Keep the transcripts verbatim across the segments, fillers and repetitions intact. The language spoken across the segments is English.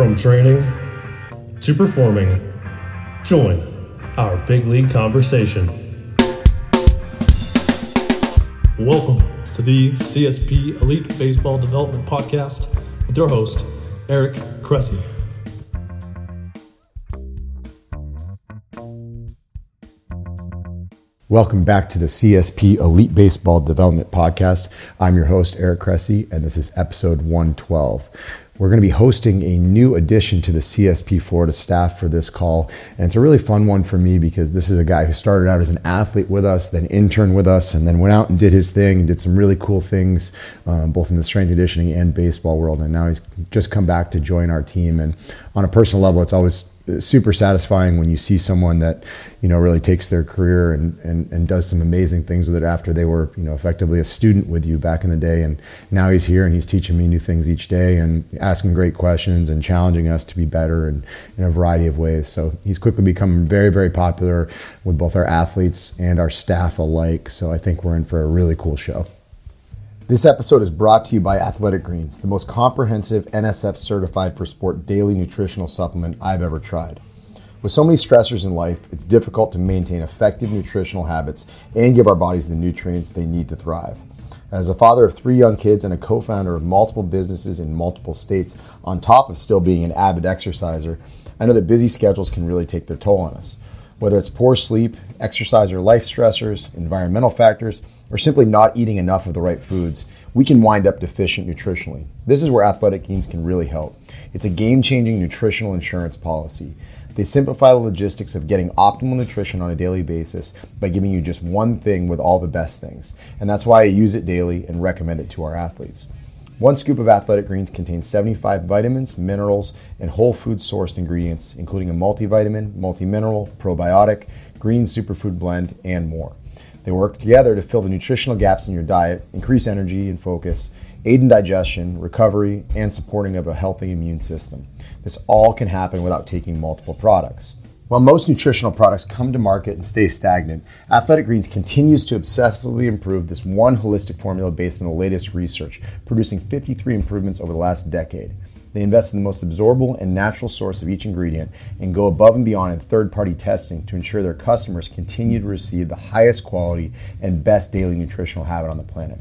From training to performing, join our Big League Conversation. Welcome to the C S P Elite Baseball Development Podcast with your host, Eric Cressey. Welcome back to the C S P Elite Baseball Development Podcast. I'm your host, Eric Cressey, and this is episode one twelve. We're going to be hosting a new addition to the C S P Florida staff for this call, and it's a really fun one for me because this is a guy who started out as an athlete with us, then interned with us, and then went out and did his thing and did some really cool things, um, both in the strength conditioning and baseball world, and now he's just come back to join our team. And on a personal level, it's always super satisfying when you see someone that, you know, really takes their career and, and, and does some amazing things with it after they were, you know, effectively a student with you back in the day. And now he's here and he's teaching me new things each day and asking great questions and challenging us to be better in, in a variety of ways. So he's quickly become very, very popular with both our athletes and our staff alike. So I think we're in for a really cool show. This episode is brought to you by Athletic Greens, the most comprehensive N S F certified for sport daily nutritional supplement I've ever tried. With so many stressors in life, it's difficult to maintain effective nutritional habits and give our bodies the nutrients they need to thrive. As a father of three young kids and a co-founder of multiple businesses in multiple states, on top of still being an avid exerciser, I know that busy schedules can really take their toll on us. Whether it's poor sleep, exercise or life stressors, environmental factors, or simply not eating enough of the right foods, we can wind up deficient nutritionally. This is where Athletic Greens can really help. It's a game-changing nutritional insurance policy. They simplify the logistics of getting optimal nutrition on a daily basis by giving you just one thing with all the best things. And that's why I use it daily and recommend it to our athletes. One scoop of Athletic Greens contains seventy-five vitamins, minerals, and whole food sourced ingredients, including a multivitamin, multimineral, probiotic, green superfood blend, and more. They work together to fill the nutritional gaps in your diet, increase energy and focus, aid in digestion, recovery, and supporting of a healthy immune system. This all can happen without taking multiple products. While most nutritional products come to market and stay stagnant, Athletic Greens continues to obsessively improve this one holistic formula based on the latest research, producing fifty-three improvements over the last decade. They invest in the most absorbable and natural source of each ingredient and go above and beyond in third-party testing to ensure their customers continue to receive the highest quality and best daily nutritional habit on the planet.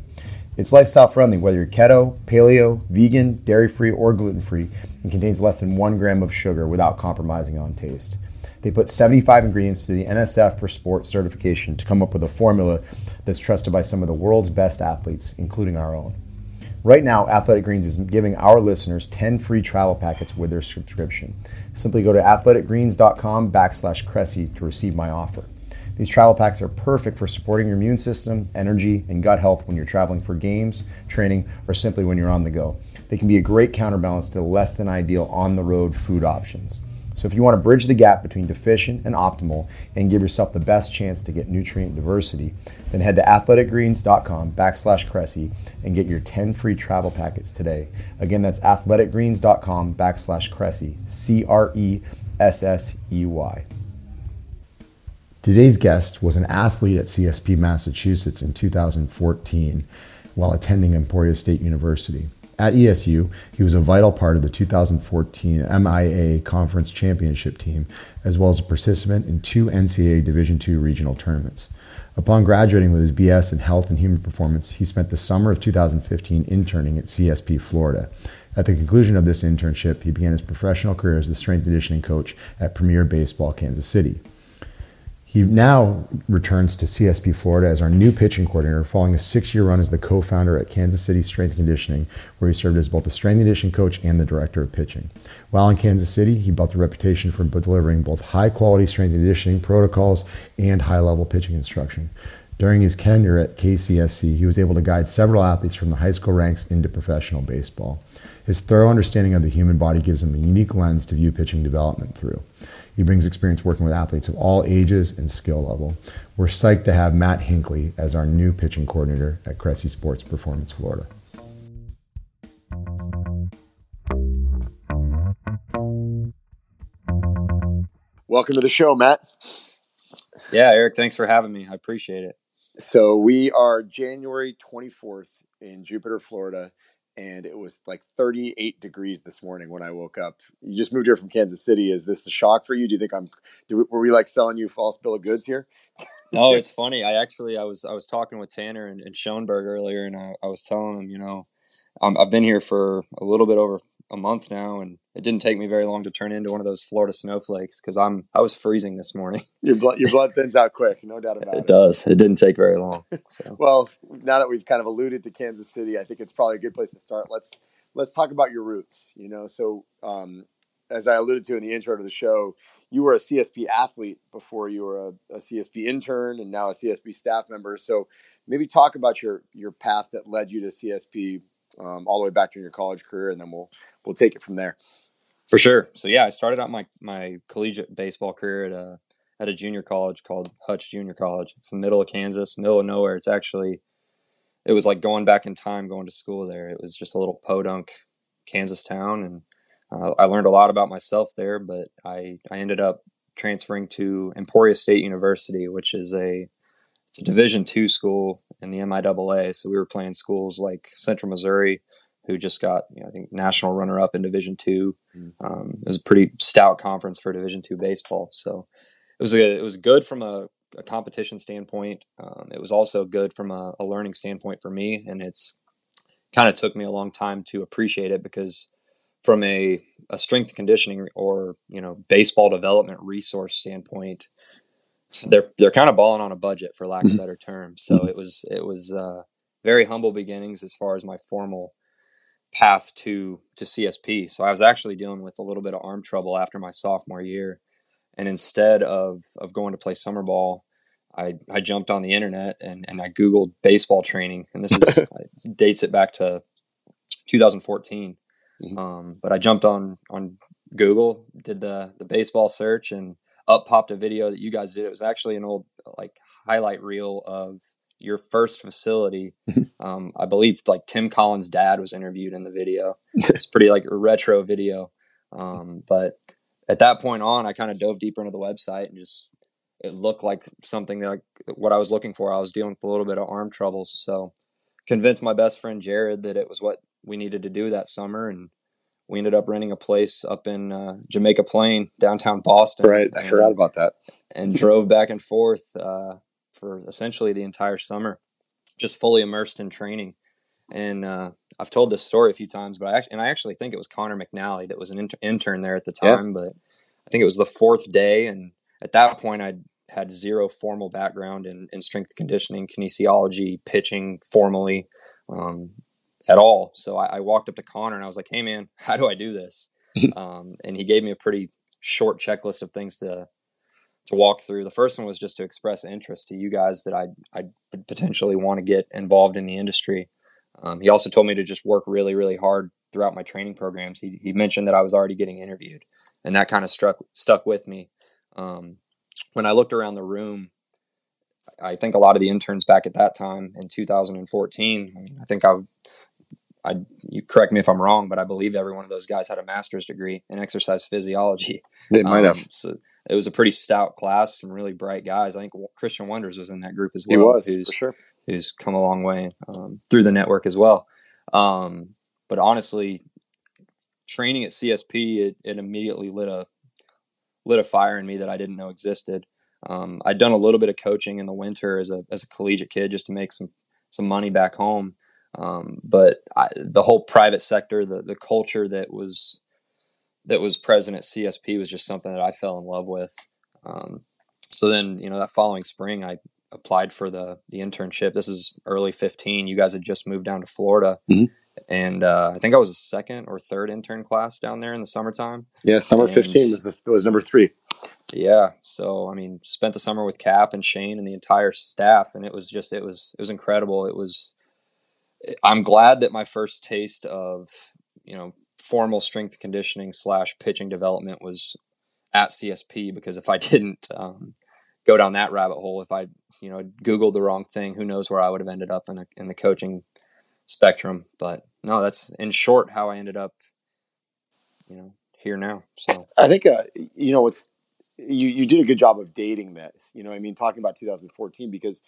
It's lifestyle-friendly whether you're keto, paleo, vegan, dairy-free, or gluten-free, and contains less than one gram of sugar without compromising on taste. They put seventy-five ingredients to the N S F for Sport certification to come up with a formula that's trusted by some of the world's best athletes, including our own. Right now, Athletic Greens is giving our listeners ten free travel packets with their subscription. Simply go to athletic greens dot com backslash Cressy to receive my offer. These travel packs are perfect for supporting your immune system, energy, and gut health when you're traveling for games, training, or simply when you're on the go. They can be a great counterbalance to the less than ideal on-the-road food options. So if you want to bridge the gap between deficient and optimal and give yourself the best chance to get nutrient diversity, then head to athletic greens dot com backslash Cressy and get your ten free travel packets today. Again, that's athletic greens dot com backslash Cressy, C R E S S E Y. Today's guest was an athlete at C S P Massachusetts in two thousand fourteen while attending Emporia State University. At E S U, he was a vital part of the two thousand fourteen M I A Conference Championship team, as well as a participant in two N C double A Division two regional tournaments. Upon graduating with his B S in Health and Human Performance, he spent the summer of two thousand fifteen interning at C S P Florida. At the conclusion of this internship, he began his professional career as the strength conditioning coach at Premier Baseball Kansas City. He now returns to C S P Florida as our new pitching coordinator following a six-year run as the co-founder at Kansas City Strength and Conditioning, where he served as both the strength and conditioning coach and the director of pitching. While in Kansas City, he built a reputation for delivering both high-quality strength and conditioning protocols and high-level pitching instruction. During his tenure at K C S C, he was able to guide several athletes from the high school ranks into professional baseball. His thorough understanding of the human body gives him a unique lens to view pitching development through. He brings experience working with athletes of all ages and skill level. We're psyched to have Matt Hinckley as our new pitching coordinator at Cressy Sports Performance Florida. Welcome to the show, Matt. Yeah, Eric, thanks for having me. I appreciate it. So we are January twenty-fourth in Jupiter, Florida. and it was like thirty-eight degrees this morning when I woke up. You just moved here from Kansas City. Is this a shock for you? Do you think I'm, do, were we like selling you false bill of goods here? No, it's funny. I actually, I was, I was talking with Tanner and, and Schoenberg earlier, and I, I was telling him, you know, um, I've been here for a little bit over a month now, and it didn't take me very long to turn into one of those Florida snowflakes, because I'm I was freezing this morning. Your blood your blood thins out quick, no doubt about it. It does. It didn't take very long. So. Well, now that we've kind of alluded to Kansas City, I think it's probably a good place to start. Let's let's talk about your roots. You know, so um, as I alluded to in the intro to the show, you were a C S P athlete before you were a, a C S P intern and now a C S P staff member. So maybe talk about your your path that led you to C S P. Um, all the way back during your college career, and then we'll we'll take it from there. For sure. So yeah, I started out my my collegiate baseball career at a at a junior college called Hutch Junior College. It's in the middle of Kansas, middle of nowhere. It's actually it was like going back in time, going to school there. It was just a little podunk Kansas town, and uh, I learned a lot about myself there. But I I ended up transferring to Emporia State University, which is a it's a Division two school in the M I A A. So we were playing schools like Central Missouri, who just got, you know, I think national runner up in Division two. Mm. Um, it was a pretty stout conference for Division two baseball. So it was a, it was good from a, a competition standpoint. Um, it was also good from a, a learning standpoint for me. And it's kind of took me a long time to appreciate it, because from a, a strength conditioning or, you know, baseball development resource standpoint, They're they're kind of balling on a budget, for lack of better terms. So it was it was uh, very humble beginnings as far as my formal path to to C S P. So I was actually dealing with a little bit of arm trouble after my sophomore year, and instead of of going to play summer ball, I I jumped on the internet and and I googled baseball training, and this is it dates it back to two thousand fourteen. Mm-hmm. Um, but I jumped on on Google, did the the baseball search, and up popped a video that you guys did. It was actually an old like highlight reel of your first facility. um, I believe like Tim Collins' dad was interviewed in the video. It's pretty like a retro video. Um, but at that point on, I kind of dove deeper into the website, and just, it looked like something that, like what I was looking for. I was dealing with a little bit of arm troubles. So convinced my best friend, Jared, that it was what we needed to do that summer. And we ended up renting a place up in uh, Jamaica Plain, downtown Boston. Right, I and, forgot about that. And drove back and forth uh, for essentially the entire summer, just fully immersed in training. And uh, I've told this story a few times, but I actually, and I actually think it was Connor McNally that was an inter- intern there at the time. Yep. But I think it was the fourth day, and at that point, I had zero formal background in, in strength conditioning, kinesiology, pitching formally. Um, at all. So I, I walked up to Connor and I was like, "Hey man, how do I do this?" um, and he gave me a pretty short checklist of things to, to walk through. The first one was just to express interest to you guys that I, I would potentially want to get involved in the industry. Um, he also told me to just work really, really hard throughout my training programs. He, he mentioned that I was already getting interviewed, and that kind of struck, stuck with me. Um, when I looked around the room, I think a lot of the interns back at that time in two thousand fourteen, I mean, I think I've, I, you correct me if I'm wrong, but I believe every one of those guys had a master's degree in exercise physiology. They might um, have. So it was a pretty stout class, some really bright guys. I think Christian Wonders was in that group as well. He was, who's, for sure. Who's come a long way um, through the network as well. Um, but honestly, training at C S P, it, it immediately lit a lit a fire in me that I didn't know existed. Um, I'd done a little bit of coaching in the winter as a as a collegiate kid just to make some some money back home. Um, but I, the whole private sector, the, the culture that was, that was present at C S P was just something that I fell in love with. Um, so then, you know, that following spring, I applied for the, the internship. This is early fifteen. You guys had just moved down to Florida. Mm-hmm. And, uh, I think I was the second or third intern class down there in the summertime. Yeah. Summer and fifteen was, the, was number three. Yeah. So, I mean, spent the summer with Cap and Shane and the entire staff. And it was just, it was, it was incredible. It was, I'm glad that my first taste of, you know, formal strength conditioning slash pitching development was at C S P, because if I didn't um, go down that rabbit hole, if I, you know, Googled the wrong thing, who knows where I would have ended up in the, in the coaching spectrum. But no, that's in short how I ended up, you know, here now. So I think, uh, you know, it's, you, you did a good job of dating that, you know what I mean? Talking about two thousand fourteen, because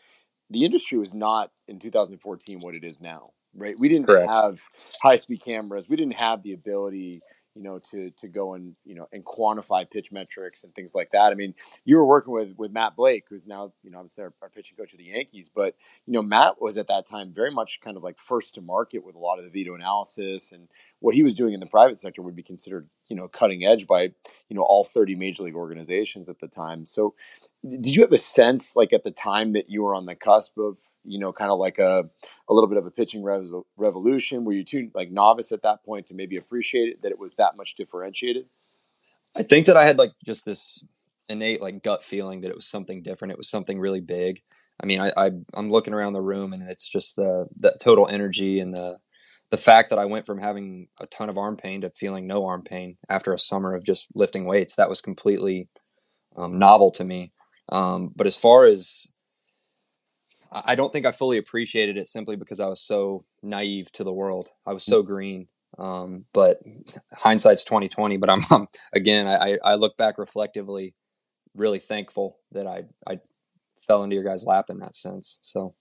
the industry was not in two thousand fourteen what it is now. right? We didn't Correct. have high-speed cameras. We didn't have the ability, you know, to to go and, you know, and quantify pitch metrics and things like that. I mean, you were working with with Matt Blake, who's now, you know, obviously our, our pitching coach of the Yankees. But, you know, Matt was at that time very much kind of like first to market with a lot of the video analysis, and what he was doing in the private sector would be considered, you know, cutting edge by, you know, all thirty major league organizations at the time. So did you have a sense, like at the time, that you were on the cusp of, you know, kind of like a, a little bit of a pitching rev- revolution? Were you too like novice at that point to maybe appreciate it, that it was that much differentiated? I think that I had like just this innate like gut feeling that it was something different. It was something really big. I mean, I, I I'm looking around the room, and it's just the the total energy and the the fact that I went from having a ton of arm pain to feeling no arm pain after a summer of just lifting weights. That was completely um, novel to me. Um, but as far as, I don't think I fully appreciated it simply because I was so naive to the world. I was so green. Um, but hindsight's twenty twenty. But I'm, I'm again, I, I look back reflectively, really thankful that I, I fell into your guys' lap in that sense. So,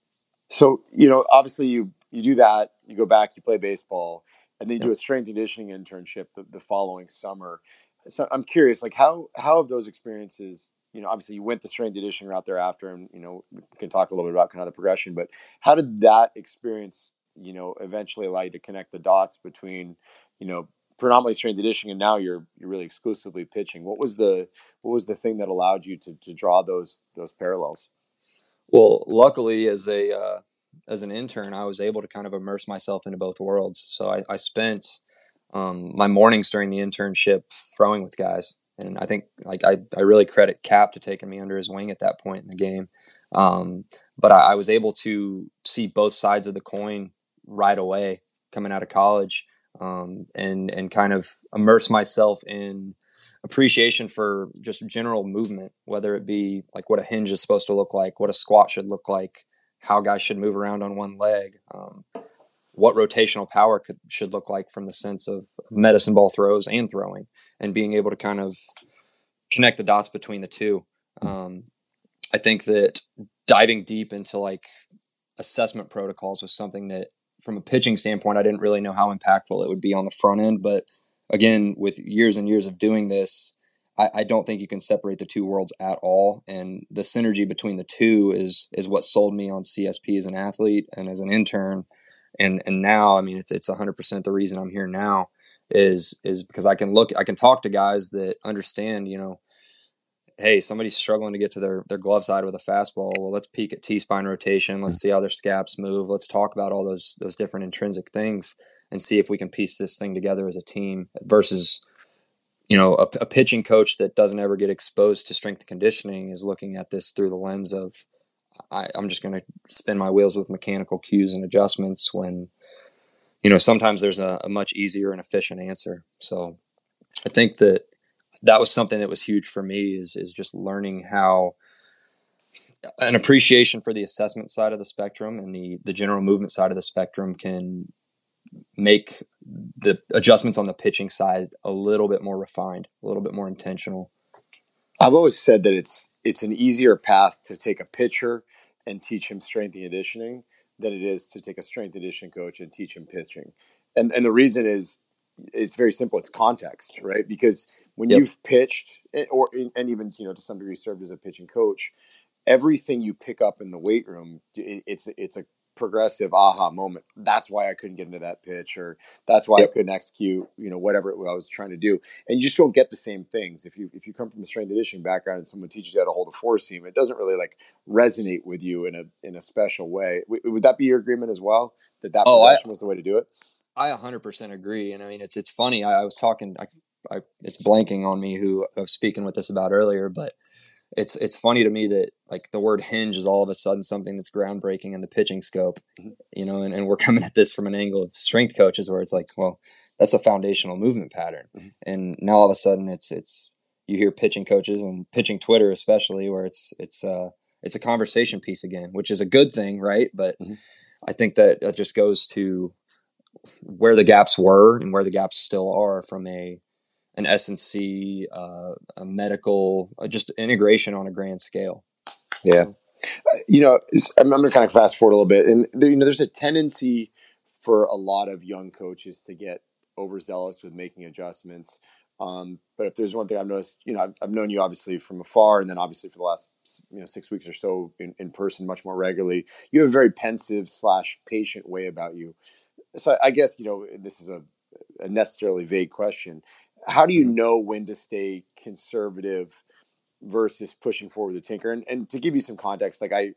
so you know, obviously you you do that. You go back, you play baseball, and then you yep. do a strength conditioning internship the, the following summer. So I'm curious, like how how have those experiences, you know, obviously you went the strength conditioning route thereafter, and, you know, we can talk a little bit about kind of the progression, but how did that experience, you know, eventually allow you to connect the dots between, you know, predominantly strength conditioning and now you're, you're really exclusively pitching? What was the, what was the thing that allowed you to, to draw those, those parallels? Well, luckily as a, uh, as an intern, I was able to kind of immerse myself into both worlds. So I, I spent, um, my mornings during the internship throwing with guys. And I think like I, I really credit Cap to taking me under his wing at that point in the game. Um, but I, I was able to see both sides of the coin right away coming out of college, um, and, and kind of immerse myself in appreciation for just general movement, whether it be like what a hinge is supposed to look like, what a squat should look like, how guys should move around on one leg, um, what rotational power could, should look like from the sense of medicine ball throws and throwing, and being able to kind of connect the dots between the two. Um, I think that diving deep into like assessment protocols was something that from a pitching standpoint, I didn't really know how impactful it would be on the front end. But again, with years and years of doing this, I, I don't think you can separate the two worlds at all. And the synergy between the two is, is what sold me on C S P as an athlete and as an intern. And, and now, I mean, it's, it's a hundred percent the reason I'm here now. is, is because I can look, I can talk to guys that understand, you know, hey, somebody's struggling to get to their, their glove side with a fastball. Well, let's peek at T-spine rotation. Let's see how their scaps move. Let's talk about all those, those different intrinsic things and see if we can piece this thing together as a team versus, you know, a, a pitching coach that doesn't ever get exposed to strength and conditioning is looking at this through the lens of, I, I'm just going to spin my wheels with mechanical cues and adjustments when, you know, sometimes there's a, a much easier and efficient answer. So I think that that was something that was huge for me is, is just learning how an appreciation for the assessment side of the spectrum and the, the general movement side of the spectrum can make the adjustments on the pitching side a little bit more refined, a little bit more intentional. I've always said that it's, it's an easier path to take a pitcher and teach him strength and conditioning than it is to take a strength conditioning coach and teach him pitching. And and the reason is, it's very simple. It's context, right? Because when yep. you've pitched or, and even, you know, to some degree served as a pitching coach, everything you pick up in the weight room, it's, it's a progressive aha moment. That's why I couldn't get into that pitch, or that's why yep. I couldn't execute, you know, whatever it was I was trying to do. And you just don't get the same things. If you, if you come from a strength conditioning background and someone teaches you how to hold a four seam, it doesn't really like resonate with you in a, in a special way. W- would that be your agreement as well? That that oh, progression I, was the way to do it? I a hundred percent agree. And I mean, it's, it's funny. I, I was talking, I, I, it's blanking on me who I was speaking with this about earlier, but It's it's funny to me that like the word hinge is all of a sudden something that's groundbreaking in the pitching scope, you know, and, and we're coming at this from an angle of strength coaches where it's like, well, that's a foundational movement pattern. Mm-hmm. And now all of a sudden it's it's you hear pitching coaches and pitching Twitter, especially where it's it's uh, it's a conversation piece again, which is a good thing. Right. But mm-hmm. I think that that just goes to where the gaps were and where the gaps still are from a an S and C, uh, a medical, uh, just integration on a grand scale. Yeah. Uh, you know, I'm, I'm going to kind of fast forward a little bit. And there, you know, there's a tendency for a lot of young coaches to get overzealous with making adjustments. Um, but if there's one thing I've noticed, you know, I've, I've known you obviously from afar, and then obviously for the last, you know, six weeks or so in, in person, much more regularly, you have a very pensive slash patient way about you. So I guess, you know, this is a, a necessarily vague question. How do you know when to stay conservative versus pushing forward with the tinker? And, and to give you some context, like I,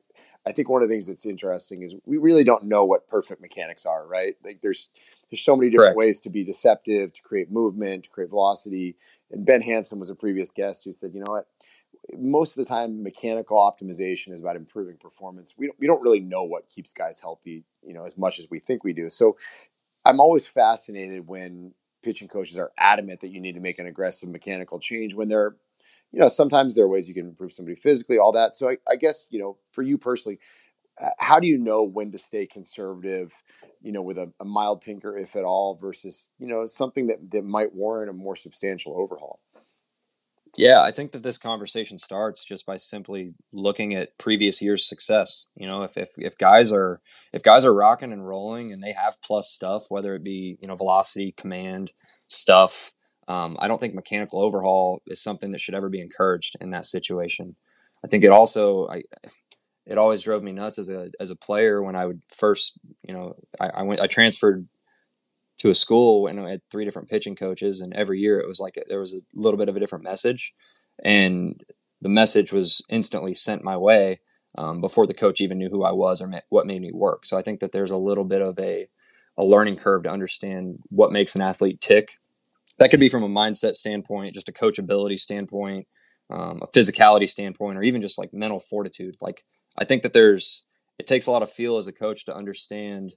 I think one of the things that's interesting is we really don't know what perfect mechanics are, right? Like there's there's so many different Correct. ways to be deceptive, to create movement, to create velocity. And Ben Hanson was a previous guest who said, you know what, most of the time mechanical optimization is about improving performance. We don't, we don't really know what keeps guys healthy, you know, as much as we think we do. So I'm always fascinated when pitching coaches are adamant that you need to make an aggressive mechanical change when they're, you know, sometimes there are ways you can improve somebody physically, all that. So I, I guess, you know, for you personally, uh, how do you know when to stay conservative, you know, with a, a mild tinker, if at all, versus, you know, something that, that might warrant a more substantial overhaul? Yeah, I think that this conversation starts just by simply looking at previous year's success. You know, if if if guys are if guys are rocking and rolling and they have plus stuff, whether it be, you know, velocity, command, stuff. Um, I don't think mechanical overhaul is something that should ever be encouraged in that situation. I think it also, I, it always drove me nuts as a as a player when I would first, you know, I, I went, I transferred to a school and I had three different pitching coaches, and every year it was like there was a little bit of a different message, and the message was instantly sent my way um, before the coach even knew who I was or what made me work. So I think that there's a little bit of a a learning curve to understand what makes an athlete tick. That could be from a mindset standpoint, just a coachability standpoint, um, a physicality standpoint, or even just like mental fortitude. Like I think that there's, it takes a lot of feel as a coach to understand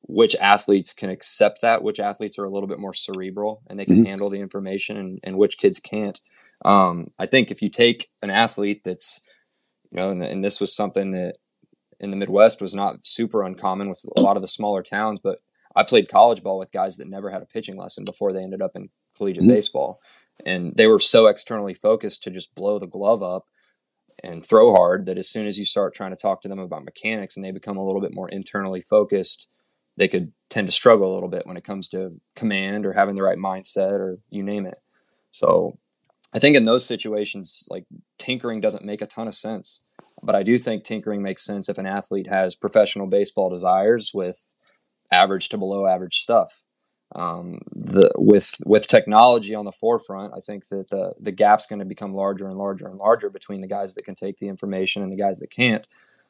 which athletes can accept that, which athletes are a little bit more cerebral and they can mm-hmm. handle the information, and, and which kids can't. Um, I think if you take an athlete that's, you know, and, and this was something that in the Midwest was not super uncommon with a lot of the smaller towns, but I played college ball with guys that never had a pitching lesson before they ended up in collegiate mm-hmm. baseball. And they were so externally focused to just blow the glove up and throw hard that as soon as you start trying to talk to them about mechanics and they become a little bit more internally focused, they could tend to struggle a little bit when it comes to command or having the right mindset or you name it. So I think in those situations, like tinkering doesn't make a ton of sense, but I do think tinkering makes sense if an athlete has professional baseball desires with average to below average stuff. Um, the, with with technology on the forefront, I think that the the gap's going to become larger and larger and larger between the guys that can take the information and the guys that can't.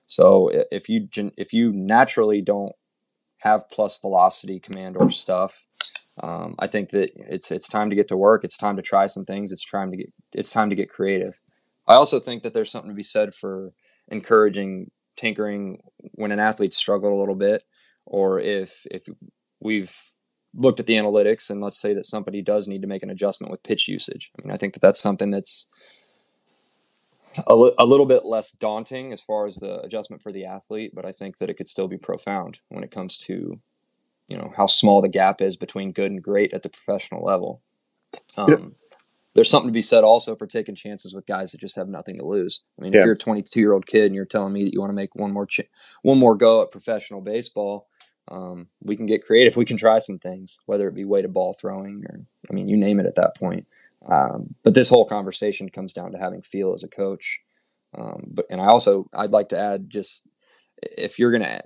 So if you if you naturally don't have plus velocity, command, or stuff, um, I think that it's it's time to get to work. It's time to try some things. It's time to get it's time to get creative. I also think that there's something to be said for encouraging tinkering when an athlete struggled a little bit. Or if if we've looked at the analytics and let's say that somebody does need to make an adjustment with pitch usage. I mean, I think that that's something that's a, li- a little bit less daunting as far as the adjustment for the athlete, but I think that it could still be profound when it comes to, you know, how small the gap is between good and great at the professional level. Um, yeah. There's something to be said also for taking chances with guys that just have nothing to lose. I mean, yeah. if you're a twenty-two-year-old kid and you're telling me that you want to make one more ch- one more go at professional baseball, Um, we can get creative. We can try some things, whether it be weighted ball throwing or, I mean, you name it at that point. Um, but this whole conversation comes down to having feel as a coach. Um, but, and I also, I'd like to add just if you're going to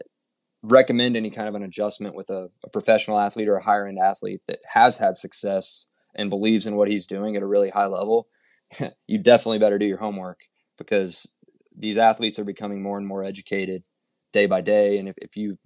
recommend any kind of an adjustment with a, a professional athlete or a higher end athlete that has had success and believes in what he's doing at a really high level, you definitely better do your homework, because these athletes are becoming more and more educated day by day. And if, if you,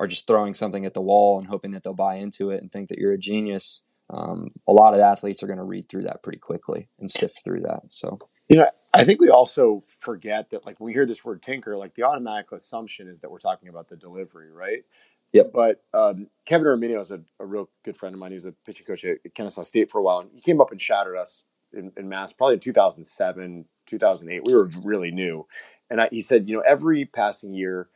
are just throwing something at the wall and hoping that they'll buy into it and think that you're a genius. Um, a lot of athletes are going to read through that pretty quickly and sift through that. So, you know, I think we also forget that, like, when we hear this word tinker, like the automatic assumption is that we're talking about the delivery, right? Yep. But um, Kevin Arminio is a, a real good friend of mine. He was a pitching coach at Kennesaw State for a while, and he came up and shadowed us in, in mass, probably in two thousand seven, two thousand eight. We were really new. And I, he said, you know, every passing year,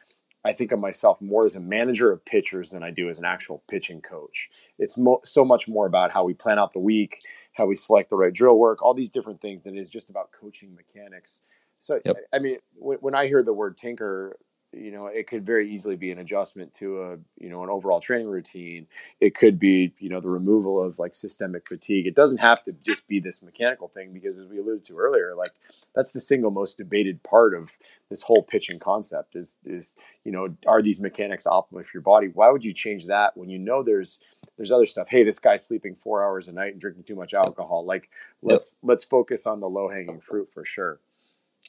I think of myself more as a manager of pitchers than I do as an actual pitching coach. It's mo- so much more about how we plan out the week, how we select the right drill work, all these different things than it is just about coaching mechanics. So, yep. I mean, w- when I hear the word tinker, you know, it could very easily be an adjustment to a, you know, an overall training routine. It could be, you know, the removal of like systemic fatigue. It doesn't have to just be this mechanical thing, because as we alluded to earlier, like that's the single most debated part of this whole pitching concept is, is, you know, are these mechanics optimal for your body? Why would you change that when you know there's, there's other stuff? Hey, this guy's sleeping four hours a night and drinking too much alcohol. Like let's, yep. let's focus on the low hanging fruit for sure.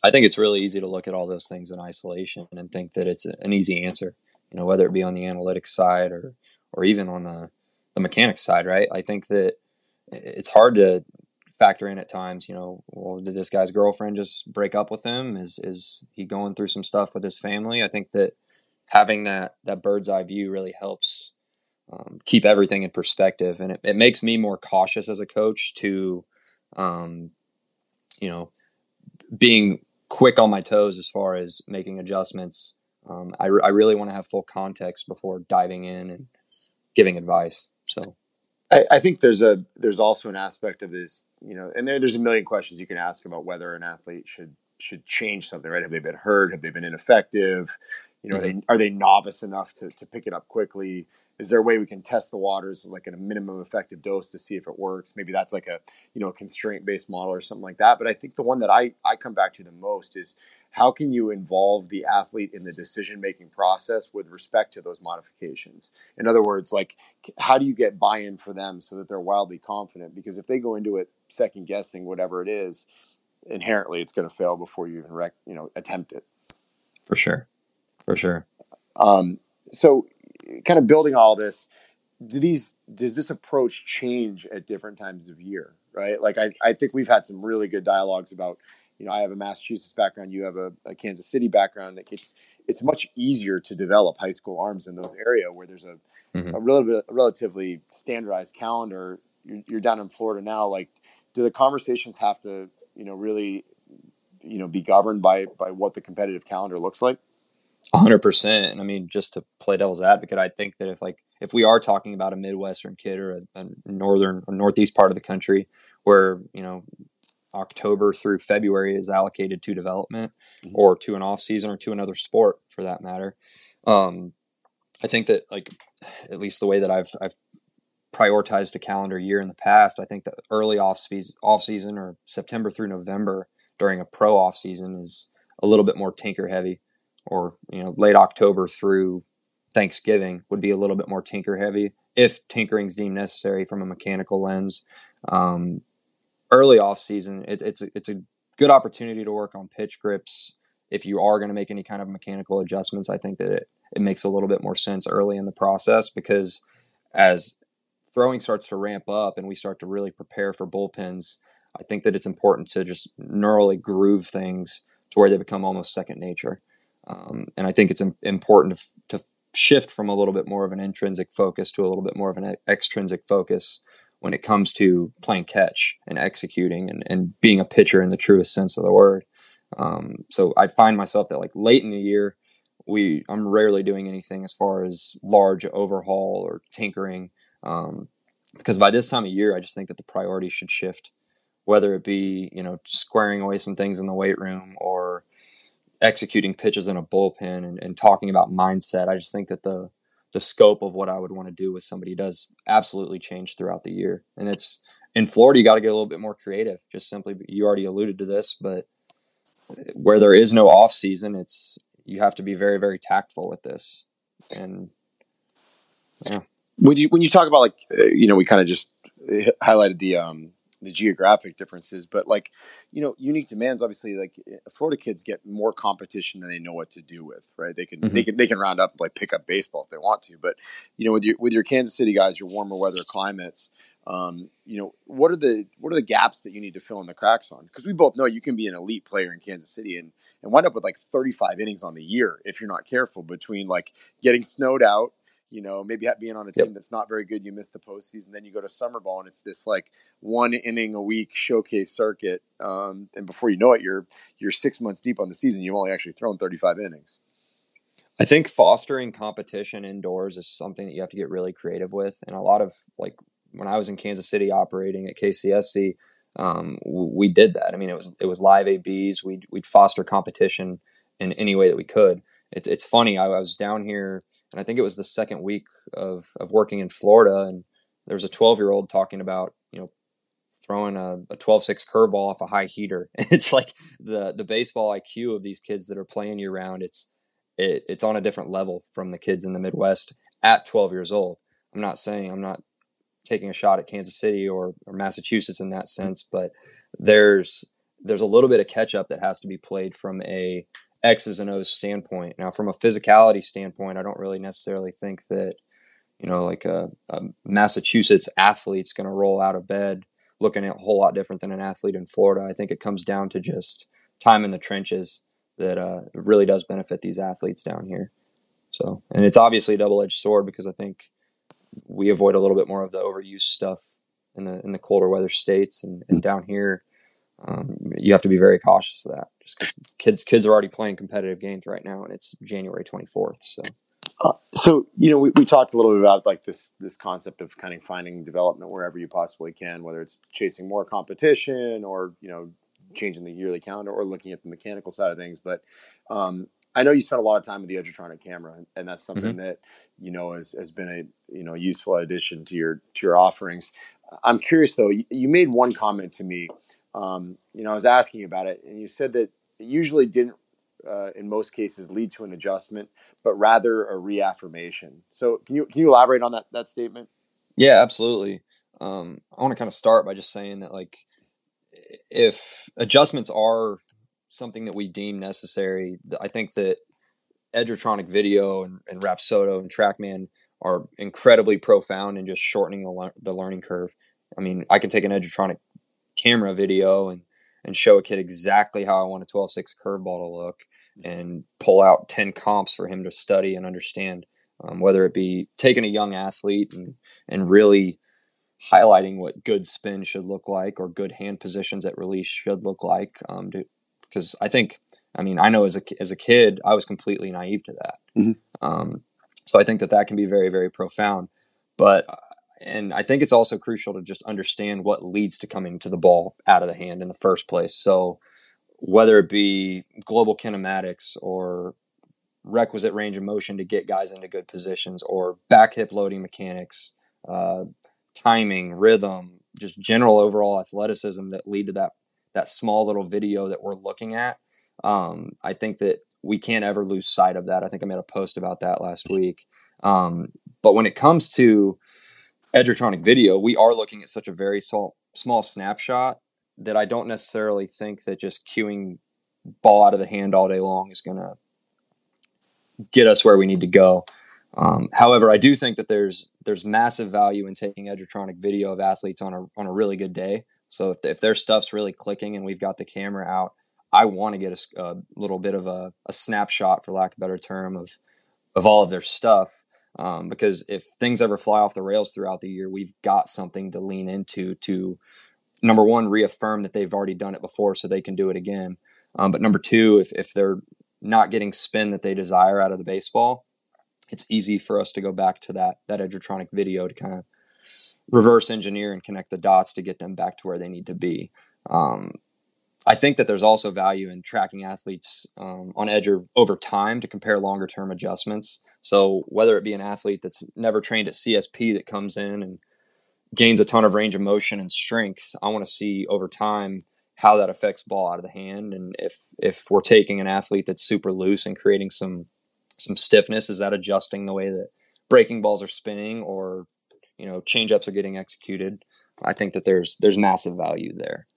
I think it's really easy to look at all those things in isolation and think that it's an easy answer, you know, whether it be on the analytics side or, or even on the, the mechanics side, right? I think that it's hard to factor in at times, you know, well, did this guy's girlfriend just break up with him? Is, is he going through some stuff with his family? I think that having that, that bird's eye view really helps um, keep everything in perspective. And it, it makes me more cautious as a coach to, um, you know, being quick on my toes as far as making adjustments. Um, I, re- I really want to have full context before diving in and giving advice. So I, I think there's a, there's also an aspect of this, you know, and there, there's a million questions you can ask about whether an athlete should, should change something, right? Have they been hurt? Have they been ineffective? You know, mm-hmm. are they, are they novice enough to, to pick it up quickly? Is there a way we can test the waters with like a minimum effective dose to see if it works? Maybe that's like a, you know, constraint based model or something like that. But I think the one that I, I come back to the most is how can you involve the athlete in the decision-making process with respect to those modifications? In other words, like how do you get buy-in for them so that they're wildly confident? Because if they go into it second guessing, whatever it is, inherently it's going to fail before you even rec- you know, attempt it. For sure. For sure. Um, so, kind of building all this, do these, does this approach change at different times of year, right? Like I, I think we've had some really good dialogues about, you know, I have a Massachusetts background, you have a, a Kansas City background. Like it's, it's much easier to develop high school arms in those area where there's a, mm-hmm. a, rel- a relatively standardized calendar. You're, you're down in Florida now. Like, do the conversations have to, you know, really, you know, be governed by, by what the competitive calendar looks like? one hundred percent. And I mean, just to play devil's advocate, I think that if like if we are talking about a Midwestern kid or a, a northern or northeast part of the country where, you know, October through February is allocated to development mm-hmm. or to an off season or to another sport for that matter, um, I think that like at least the way that I've I've prioritized a calendar year in the past, I think that early off season off season or September through November during a pro off season is a little bit more tinker heavy. Or, you know, late October through Thanksgiving would be a little bit more tinker heavy if tinkering is deemed necessary from a mechanical lens. Um, early off season, it, it's, it's a good opportunity to work on pitch grips. If you are going to make any kind of mechanical adjustments, I think that it, it makes a little bit more sense early in the process, because as throwing starts to ramp up and we start to really prepare for bullpens, I think that it's important to just neurally groove things to where they become almost second nature. Um, and I think it's important to, to shift from a little bit more of an intrinsic focus to a little bit more of an extrinsic focus when it comes to playing catch and executing and, and being a pitcher in the truest sense of the word. Um, so I find myself that like late in the year, we I'm rarely doing anything as far as large overhaul or tinkering, um, because by this time of year, I just think that the priority should shift, whether it be, you know, squaring away some things in the weight room or executing pitches in a bullpen and, and talking about mindset. I just think that the the scope of what I would want to do with somebody does absolutely change throughout the year. And it's in Florida, you got to get a little bit more creative. Just simply, you already alluded to this, but where there is no off season, it's you have to be very, very tactful with this. And yeah, when you when you talk about like uh, you know, we kind of just highlighted the um. the geographic differences, but like, you know, unique demands, obviously like Florida kids get more competition than they know what to do with, right? They can, mm-hmm. they can, they can round up, like pick up baseball if they want to, but you know, with your, with your Kansas City guys, your warmer weather climates, um, you know, what are the, what are the gaps that you need to fill in the cracks on? Cause we both know you can be an elite player in Kansas City and, and wind up with like thirty-five innings on the year if you're not careful, between like getting snowed out, you know, maybe being on a team yep. that's not very good, you miss the postseason. Then you go to summer ball, and it's this like one inning a week showcase circuit. Um, and before you know it, you're you're six months deep on the season. You've only actually thrown thirty-five innings. I think fostering competition indoors is something that you have to get really creative with. And a lot of like when I was in Kansas City operating at K C S C, um, we did that. I mean, it was it was live A Bs. We'd we'd foster competition in any way that we could. it's it's funny. I, I was down here, and I think it was the second week of of working in Florida, and there was a twelve-year-old talking about, you know, throwing a, a twelve six curveball off a high heater. It's like the the baseball I Q of these kids that are playing year round. It's it, it's on a different level from the kids in the Midwest at twelve years old. I'm not saying I'm not taking a shot at Kansas City or, or Massachusetts in that sense, but there's there's a little bit of catch up that has to be played from a X's and O's standpoint. Now, from a physicality standpoint, I don't really necessarily think that, you know, like a, a Massachusetts athlete's going to roll out of bed looking a whole lot different than an athlete in Florida. I think it comes down to just time in the trenches that uh, really does benefit these athletes down here. So, and it's obviously a double-edged sword, because I think we avoid a little bit more of the overuse stuff in the in the colder weather states, and, and down here, um, you have to be very cautious of that, just because kids kids are already playing competitive games right now, and it's January twenty-fourth. So, uh, so you know, we, we talked a little bit about like this this concept of kind of finding development wherever you possibly can, whether it's chasing more competition or, you know, changing the yearly calendar or looking at the mechanical side of things. But um, I know you spent a lot of time with the Edgertronic camera, and that's something mm-hmm. that, you know, has, has been a, you know, useful addition to your, to your offerings. I'm curious though, you, you made one comment to me, um, you know, I was asking about it, and you said that it usually didn't, uh, in most cases lead to an adjustment, but rather a reaffirmation. So can you, can you elaborate on that, that statement? Yeah, absolutely. Um, I want to kind of start by just saying that, like, if adjustments are something that we deem necessary, I think that Edgertronic video and, and Rapsodo and TrackMan are incredibly profound in just shortening the, le- the learning curve. I mean, I can take an Edgertronic camera video and, and show a kid exactly how I want a twelve six curveball to look and pull out ten comps for him to study and understand, um, whether it be taking a young athlete and, and really highlighting what good spin should look like or good hand positions at release should look like, um, to, because I think, I mean, I know as a, as a kid, I was completely naive to that. Mm-hmm. Um, so I think that that can be very, very profound. But, and I think it's also crucial to just understand what leads to coming to the ball out of the hand in the first place. So whether it be global kinematics or requisite range of motion to get guys into good positions, or back hip loading mechanics, uh, timing, rhythm, just general overall athleticism that lead to that that small little video that we're looking at. Um, I think that we can't ever lose sight of that. I think I made a post about that last week. Um, but when it comes to Edgertronic video, we are looking at such a very small, small snapshot that I don't necessarily think that just cueing ball out of the hand all day long is going to get us where we need to go. Um, however, I do think that there's, there's massive value in taking Edgertronic video of athletes on a, on a really good day. So if, if their stuff's really clicking and we've got the camera out, I want to get a, a little bit of a, a snapshot, for lack of a better term, of of all of their stuff. Um, because if things ever fly off the rails throughout the year, we've got something to lean into to, number one, reaffirm that they've already done it before so they can do it again. Um, but number two, if, if they're not getting spin that they desire out of the baseball, it's easy for us to go back to that that Edgertronic video to kind of reverse engineer and connect the dots to get them back to where they need to be. Um, I think that there's also value in tracking athletes um, on Edger over time to compare longer term adjustments. So whether it be an athlete that's never trained at C S P that comes in and gains a ton of range of motion and strength, I want to see over time how that affects ball out of the hand. And if, if we're taking an athlete that's super loose and creating some, some stiffness, is that adjusting the way that breaking balls are spinning, or, you know, change-ups are getting executed? I think that there's there's massive value there.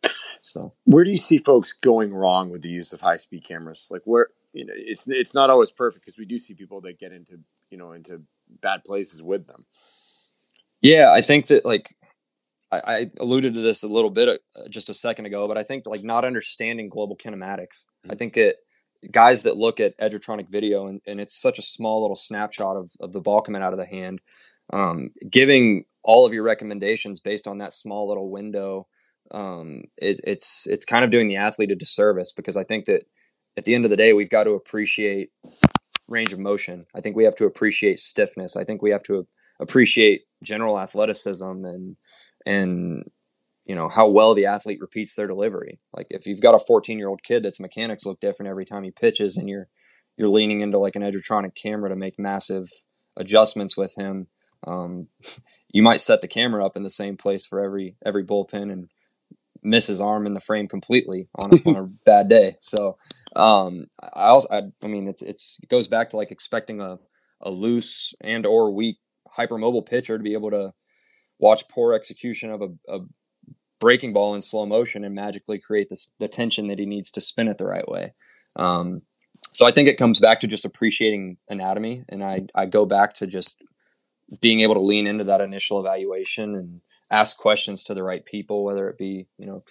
So, where do you see folks going wrong with the use of high-speed cameras? Like, where, you know, it's it's not always perfect, because we do see people that get into, you know, into bad places with them. Yeah, I think that, like, I, I alluded to this a little bit uh, just a second ago, but I think, like, not understanding global kinematics. Mm-hmm. I think that guys that look at Edgertronic video, and, and it's such a small little snapshot of, of the ball coming out of the hand, um, giving all of your recommendations based on that small little window, um, it, it's, it's kind of doing the athlete a disservice, because I think that at the end of the day, we've got to appreciate range of motion. I think we have to appreciate stiffness. I think we have to appreciate general athleticism and, and, you know, how well the athlete repeats their delivery. Like, if you've got a fourteen year old kid that's mechanics look different every time he pitches, and you're, you're leaning into like an Edgertronic camera to make massive adjustments with him. Um, you might set the camera up in the same place for every every bullpen and miss his arm in the frame completely on a, on a bad day. So um, I also, I, I mean, it's it's it goes back to like expecting a a loose and or weak hypermobile pitcher to be able to watch poor execution of a, a breaking ball in slow motion and magically create this, the tension that he needs to spin it the right way. Um, so I think it comes back to just appreciating anatomy. And I, I go back to just being able to lean into that initial evaluation and ask questions to the right people, whether it be, you know,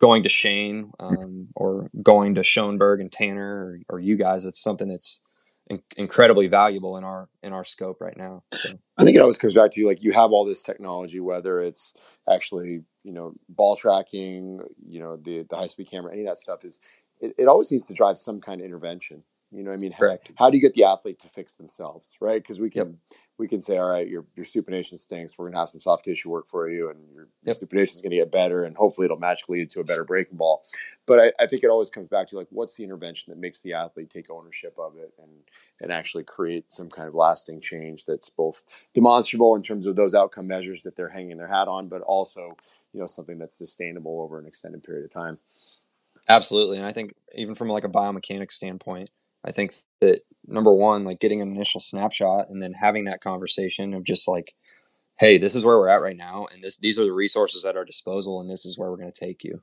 going to Shane um, or going to Schoenberg and Tanner or, or you guys. It's something that's in- incredibly valuable in our, in our scope right now. So I think it always comes back to you. Like, you have all this technology, whether it's actually, you know, ball tracking, you know, the, the high speed camera, any of that stuff is, it, it always needs to drive some kind of intervention. You know what I mean? Correct. How, how do you get the athlete to fix themselves? Right. Cause we can, yep. we can say, all right, your, your supination stinks. We're going to have some soft tissue work for you, and your yep. supination is going to get better. And hopefully it'll magically lead to a better breaking ball. But I, I think it always comes back to like, what's the intervention that makes the athlete take ownership of it and, and actually create some kind of lasting change that's both demonstrable in terms of those outcome measures that they're hanging their hat on, but also, you know, something that's sustainable over an extended period of time. Absolutely. And I think even from like a biomechanics standpoint, I think that number one, like getting an initial snapshot and then having that conversation of just like, hey, this is where we're at right now. And this, these are the resources at our disposal, and this is where we're going to take you.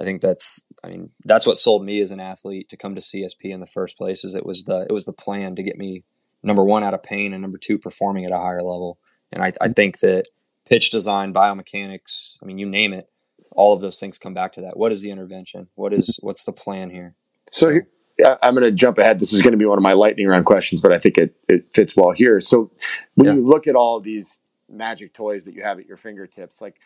I think that's, I mean, that's what sold me as an athlete to come to C S P in the first place, is it was the, it was the plan to get me number one out of pain and number two performing at a higher level. And I, I think that pitch design, biomechanics, I mean, you name it, all of those things come back to that. What is the intervention? What is, what's the plan here? So here, Yeah, I'm going to jump ahead. This is going to be one of my lightning round questions, but I think it, it fits well here. So when yeah. you look at all these magic toys that you have at your fingertips, like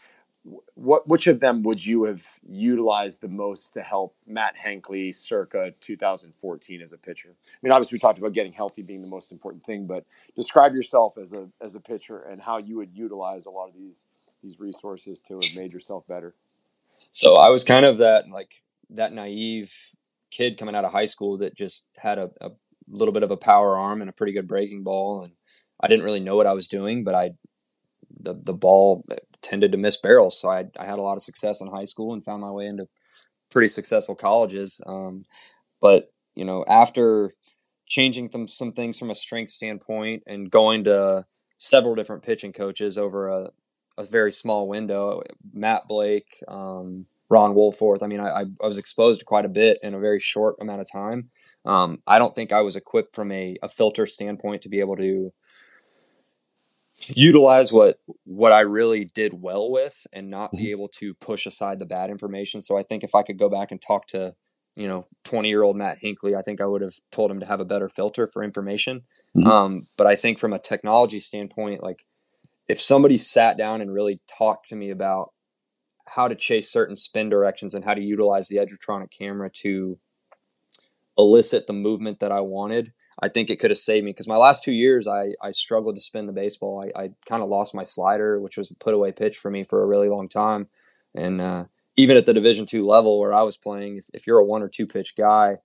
what, which of them would you have utilized the most to help Matt Hinckley circa two thousand fourteen as a pitcher? I mean, obviously we talked about getting healthy being the most important thing, but describe yourself as a, as a pitcher and how you would utilize a lot of these, these resources to have made yourself better. So I was kind of that, like that naive kid coming out of high school that just had a, a little bit of a power arm and a pretty good breaking ball. And I didn't really know what I was doing, but I, the, the ball tended to miss barrels. So I, I had a lot of success in high school and found my way into pretty successful colleges. Um, but you know, after changing them, some things from a strength standpoint and going to several different pitching coaches over a, a very small window, Matt Blake, um, Ron Woolforth. I mean, I, I was exposed to quite a bit in a very short amount of time. Um, I don't think I was equipped from a, a filter standpoint to be able to utilize what what I really did well with and not be able to push aside the bad information. So I think if I could go back and talk to, you know, twenty-year-old Matt Hinckley, I think I would have told him to have a better filter for information. Mm-hmm. Um, but I think from a technology standpoint, like if somebody sat down and really talked to me about how to chase certain spin directions and how to utilize the Edgertronic camera to elicit the movement that I wanted, I think it could have saved me. Because my last two years, I, I struggled to spin the baseball. I, I kind of lost my slider, which was a put away pitch for me for a really long time. And uh, even at the Division two level where I was playing, if, if you're a one or two pitch guy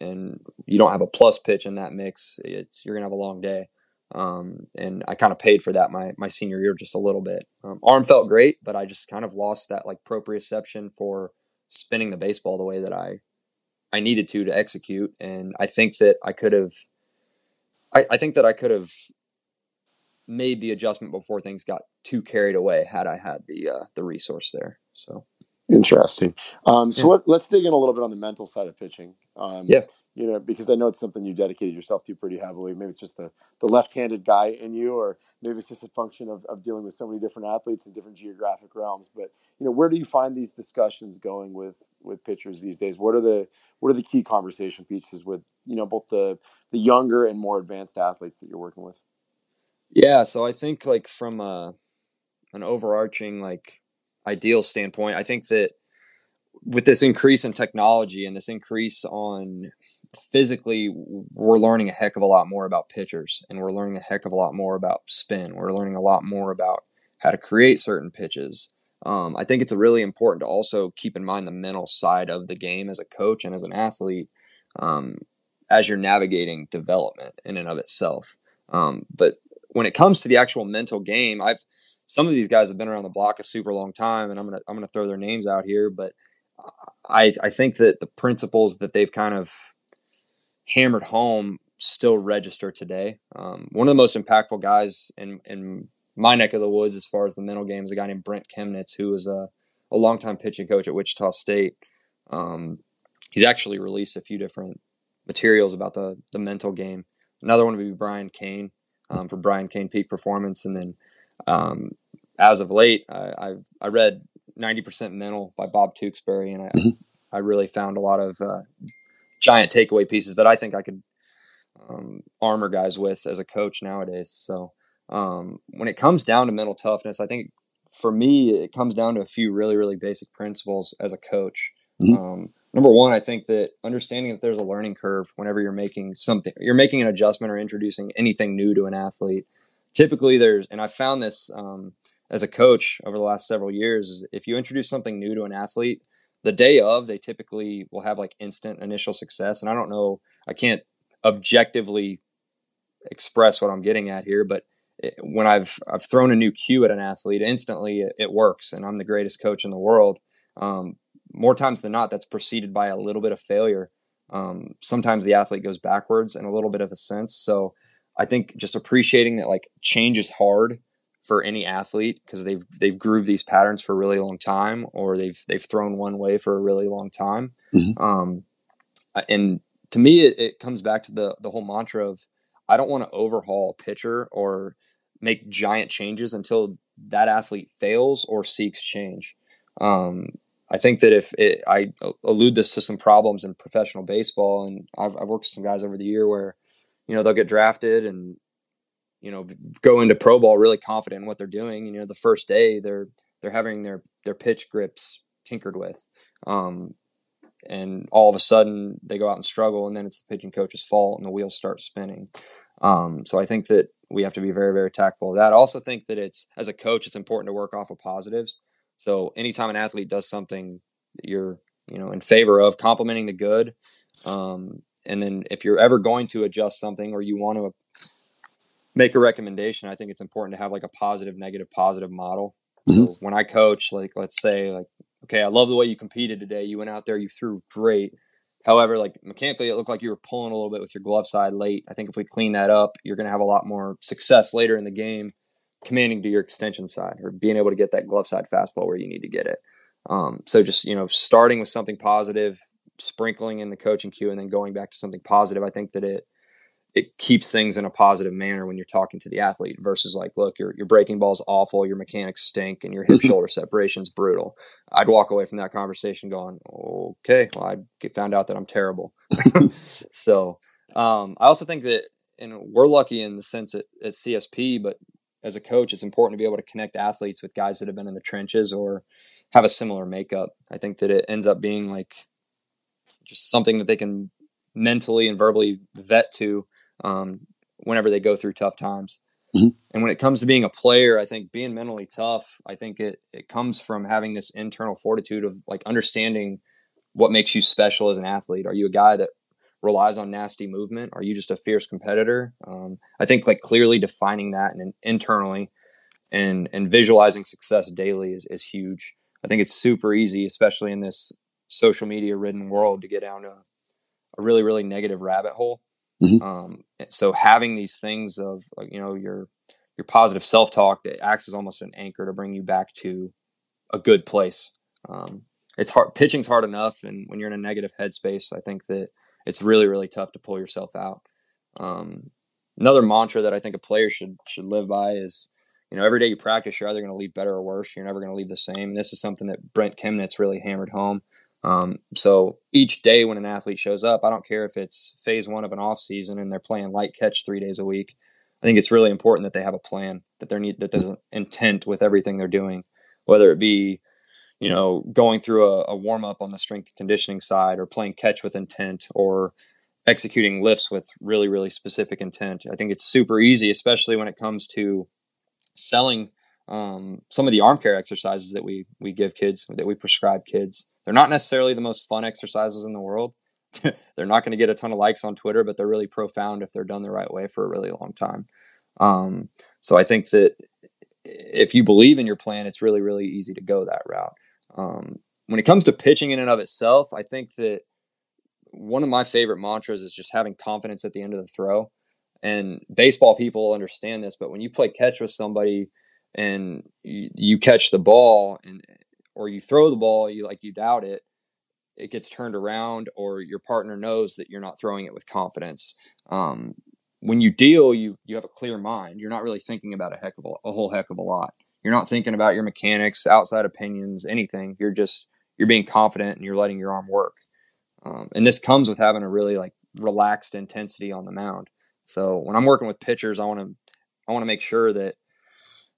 and you don't have a plus pitch in that mix, it's, you're going to have a long day. Um, and I kind of paid for that my, my senior year just a little bit. Um, arm felt great, but I just kind of lost that like proprioception for spinning the baseball the way that I, I needed to, to execute. And I think that I could have, I, I think that I could have made the adjustment before things got too carried away had I had the, uh, the resource there. So interesting. Um, so yeah. let, let's dig in a little bit on the mental side of pitching. Um, yeah. You know, because I know it's something you dedicated yourself to pretty heavily. Maybe it's just the, the left-handed guy in you, or maybe it's just a function of, of dealing with so many different athletes in different geographic realms. But, you know, where do you find these discussions going with, with pitchers these days? What are the what are the key conversation pieces with, you know, both the, the younger and more advanced athletes that you're working with? Yeah, so I think, like, from a, an overarching, like, ideal standpoint, I think that with this increase in technology and this increase on – physically, we're learning a heck of a lot more about pitchers, and we're learning a heck of a lot more about spin. We're learning a lot more about how to create certain pitches. Um, I think it's really important to also keep in mind the mental side of the game as a coach and as an athlete. Um, as you're navigating development in and of itself. Um, but when it comes to the actual mental game, I've, some of these guys have been around the block a super long time, and I'm going to, I'm going to throw their names out here, but I, I think that the principles that they've kind of hammered home still register today. Um, one of the most impactful guys in, in my neck of the woods, as far as the mental game, is a guy named Brent Kemnitz, who was a, a longtime pitching coach at Wichita State. Um, he's actually released a few different materials about the, the mental game. Another one would be Brian Kane, um, for Brian Kane Peak Performance. And then, um, as of late, I, I've, I read ninety percent Mental by Bob Tewksbury. And I, mm-hmm. I really found a lot of, uh, giant takeaway pieces that I think I could, um, armor guys with as a coach nowadays. So, um, when it comes down to mental toughness, I think for me, it comes down to a few really, really basic principles as a coach. Mm-hmm. Um, Number one, I think that understanding that there's a learning curve whenever you're making something, you're making an adjustment or introducing anything new to an athlete. Typically there's, and I found this um, as a coach over the last several years, is if you introduce something new to an athlete, the day of, they typically will have like instant initial success. And I don't know, I can't objectively express what I'm getting at here, but it, when I've, I've thrown a new cue at an athlete, instantly it, it works. And I'm the greatest coach in the world. Um, More times than not, that's preceded by a little bit of failure. Um, sometimes the athlete goes backwards in a little bit of a sense. So I think just appreciating that like change is hard for any athlete because they've they've grooved these patterns for a really long time, or they've they've thrown one way for a really long time. Mm-hmm. Um, and to me, it, it comes back to the the whole mantra of I don't want to overhaul a pitcher or make giant changes until that athlete fails or seeks change. Um, I think that if it, I allude this to some problems in professional baseball, and I've, I've worked with some guys over the year where, you know, they'll get drafted and, you know, go into pro ball really confident in what they're doing. And, you know, the first day they're, they're having their, their pitch grips tinkered with. Um, and all of a sudden they go out and struggle, and then it's the pitching coach's fault and the wheels start spinning. Um, so I think that we have to be very, very tactful of that. I also think that it's, as a coach, it's important to work off of positives. So anytime an athlete does something that you're, you know, in favor of, complimenting the good. Um, and then if you're ever going to adjust something or you want to make a recommendation, I think it's important to have like a positive, negative, positive model. Mm-hmm. So when I coach, like, let's say like, okay, I love the way you competed today. You went out there, you threw great. However, like mechanically, it looked like you were pulling a little bit with your glove side late. I think if we clean that up, you're going to have a lot more success later in the game, commanding to your extension side or being able to get that glove side fastball where you need to get it. Um, so just, you know, starting with something positive, sprinkling in the coaching cue, and then going back to something positive. I think that it, it keeps things in a positive manner when you're talking to the athlete versus like, look, your, your breaking ball is awful. Your mechanics stink, and your hip shoulder separation is brutal. I'd walk away from that conversation going, okay, well, I found out that I'm terrible. So um, I also think that, and we're lucky in the sense at, at C S P, but as a coach, it's important to be able to connect athletes with guys that have been in the trenches or have a similar makeup. I think that it ends up being like just something that they can mentally and verbally vet to um, whenever they go through tough times. Mm-hmm. And when it comes to being a player, I think being mentally tough, I think it, it comes from having this internal fortitude of like understanding what makes you special as an athlete. Are you a guy that relies on nasty movement? Are you just a fierce competitor? Um, I think like clearly defining that and internally and and visualizing success daily is, is huge. I think it's super easy, especially in this social media ridden world, to get down a, a really, really negative rabbit hole. Mm-hmm. Um, so having these things of, you know, your, your positive self-talk that acts as almost an anchor to bring you back to a good place. Um, it's hard. Pitching's hard enough. And when you're in a negative headspace, I think that it's really, really tough to pull yourself out. Um, another mantra that I think a player should should live by is, you know, every day you practice, you're either going to leave better or worse. You're never going to leave the same. And this is something that Brent Kemnitz really hammered home. Um, so each day when an athlete shows up, I don't care if it's phase one of an off season and they're playing light catch three days a week. I think it's really important that they have a plan, that there need that there's an intent with everything they're doing, whether it be, you know, going through a, a warm up on the strength and conditioning side, or playing catch with intent, or executing lifts with really, really specific intent. I think it's super easy, especially when it comes to selling um, some of the arm care exercises that we we give kids, that we prescribe kids. They're not necessarily the most fun exercises in the world. they're not going to get a ton of likes on Twitter, but they're really profound if they're done the right way for a really long time. Um, so I think that if you believe in your plan, it's really, really easy to go that route. Um, when it comes to pitching in and of itself, I think that one of my favorite mantras is just having confidence at the end of the throw. And baseball people understand this, but when you play catch with somebody and you, you catch the ball and or you throw the ball, you like you doubt it, it gets turned around, or your partner knows that you're not throwing it with confidence. Um, when you deal, you you have a clear mind. You're not really thinking about a heck of a, a whole heck of a lot. You're not thinking about your mechanics, outside opinions, anything. You're just you're being confident and you're letting your arm work. Um, and this comes with having a really like relaxed intensity on the mound. So when I'm working with pitchers, I want to I want to make sure that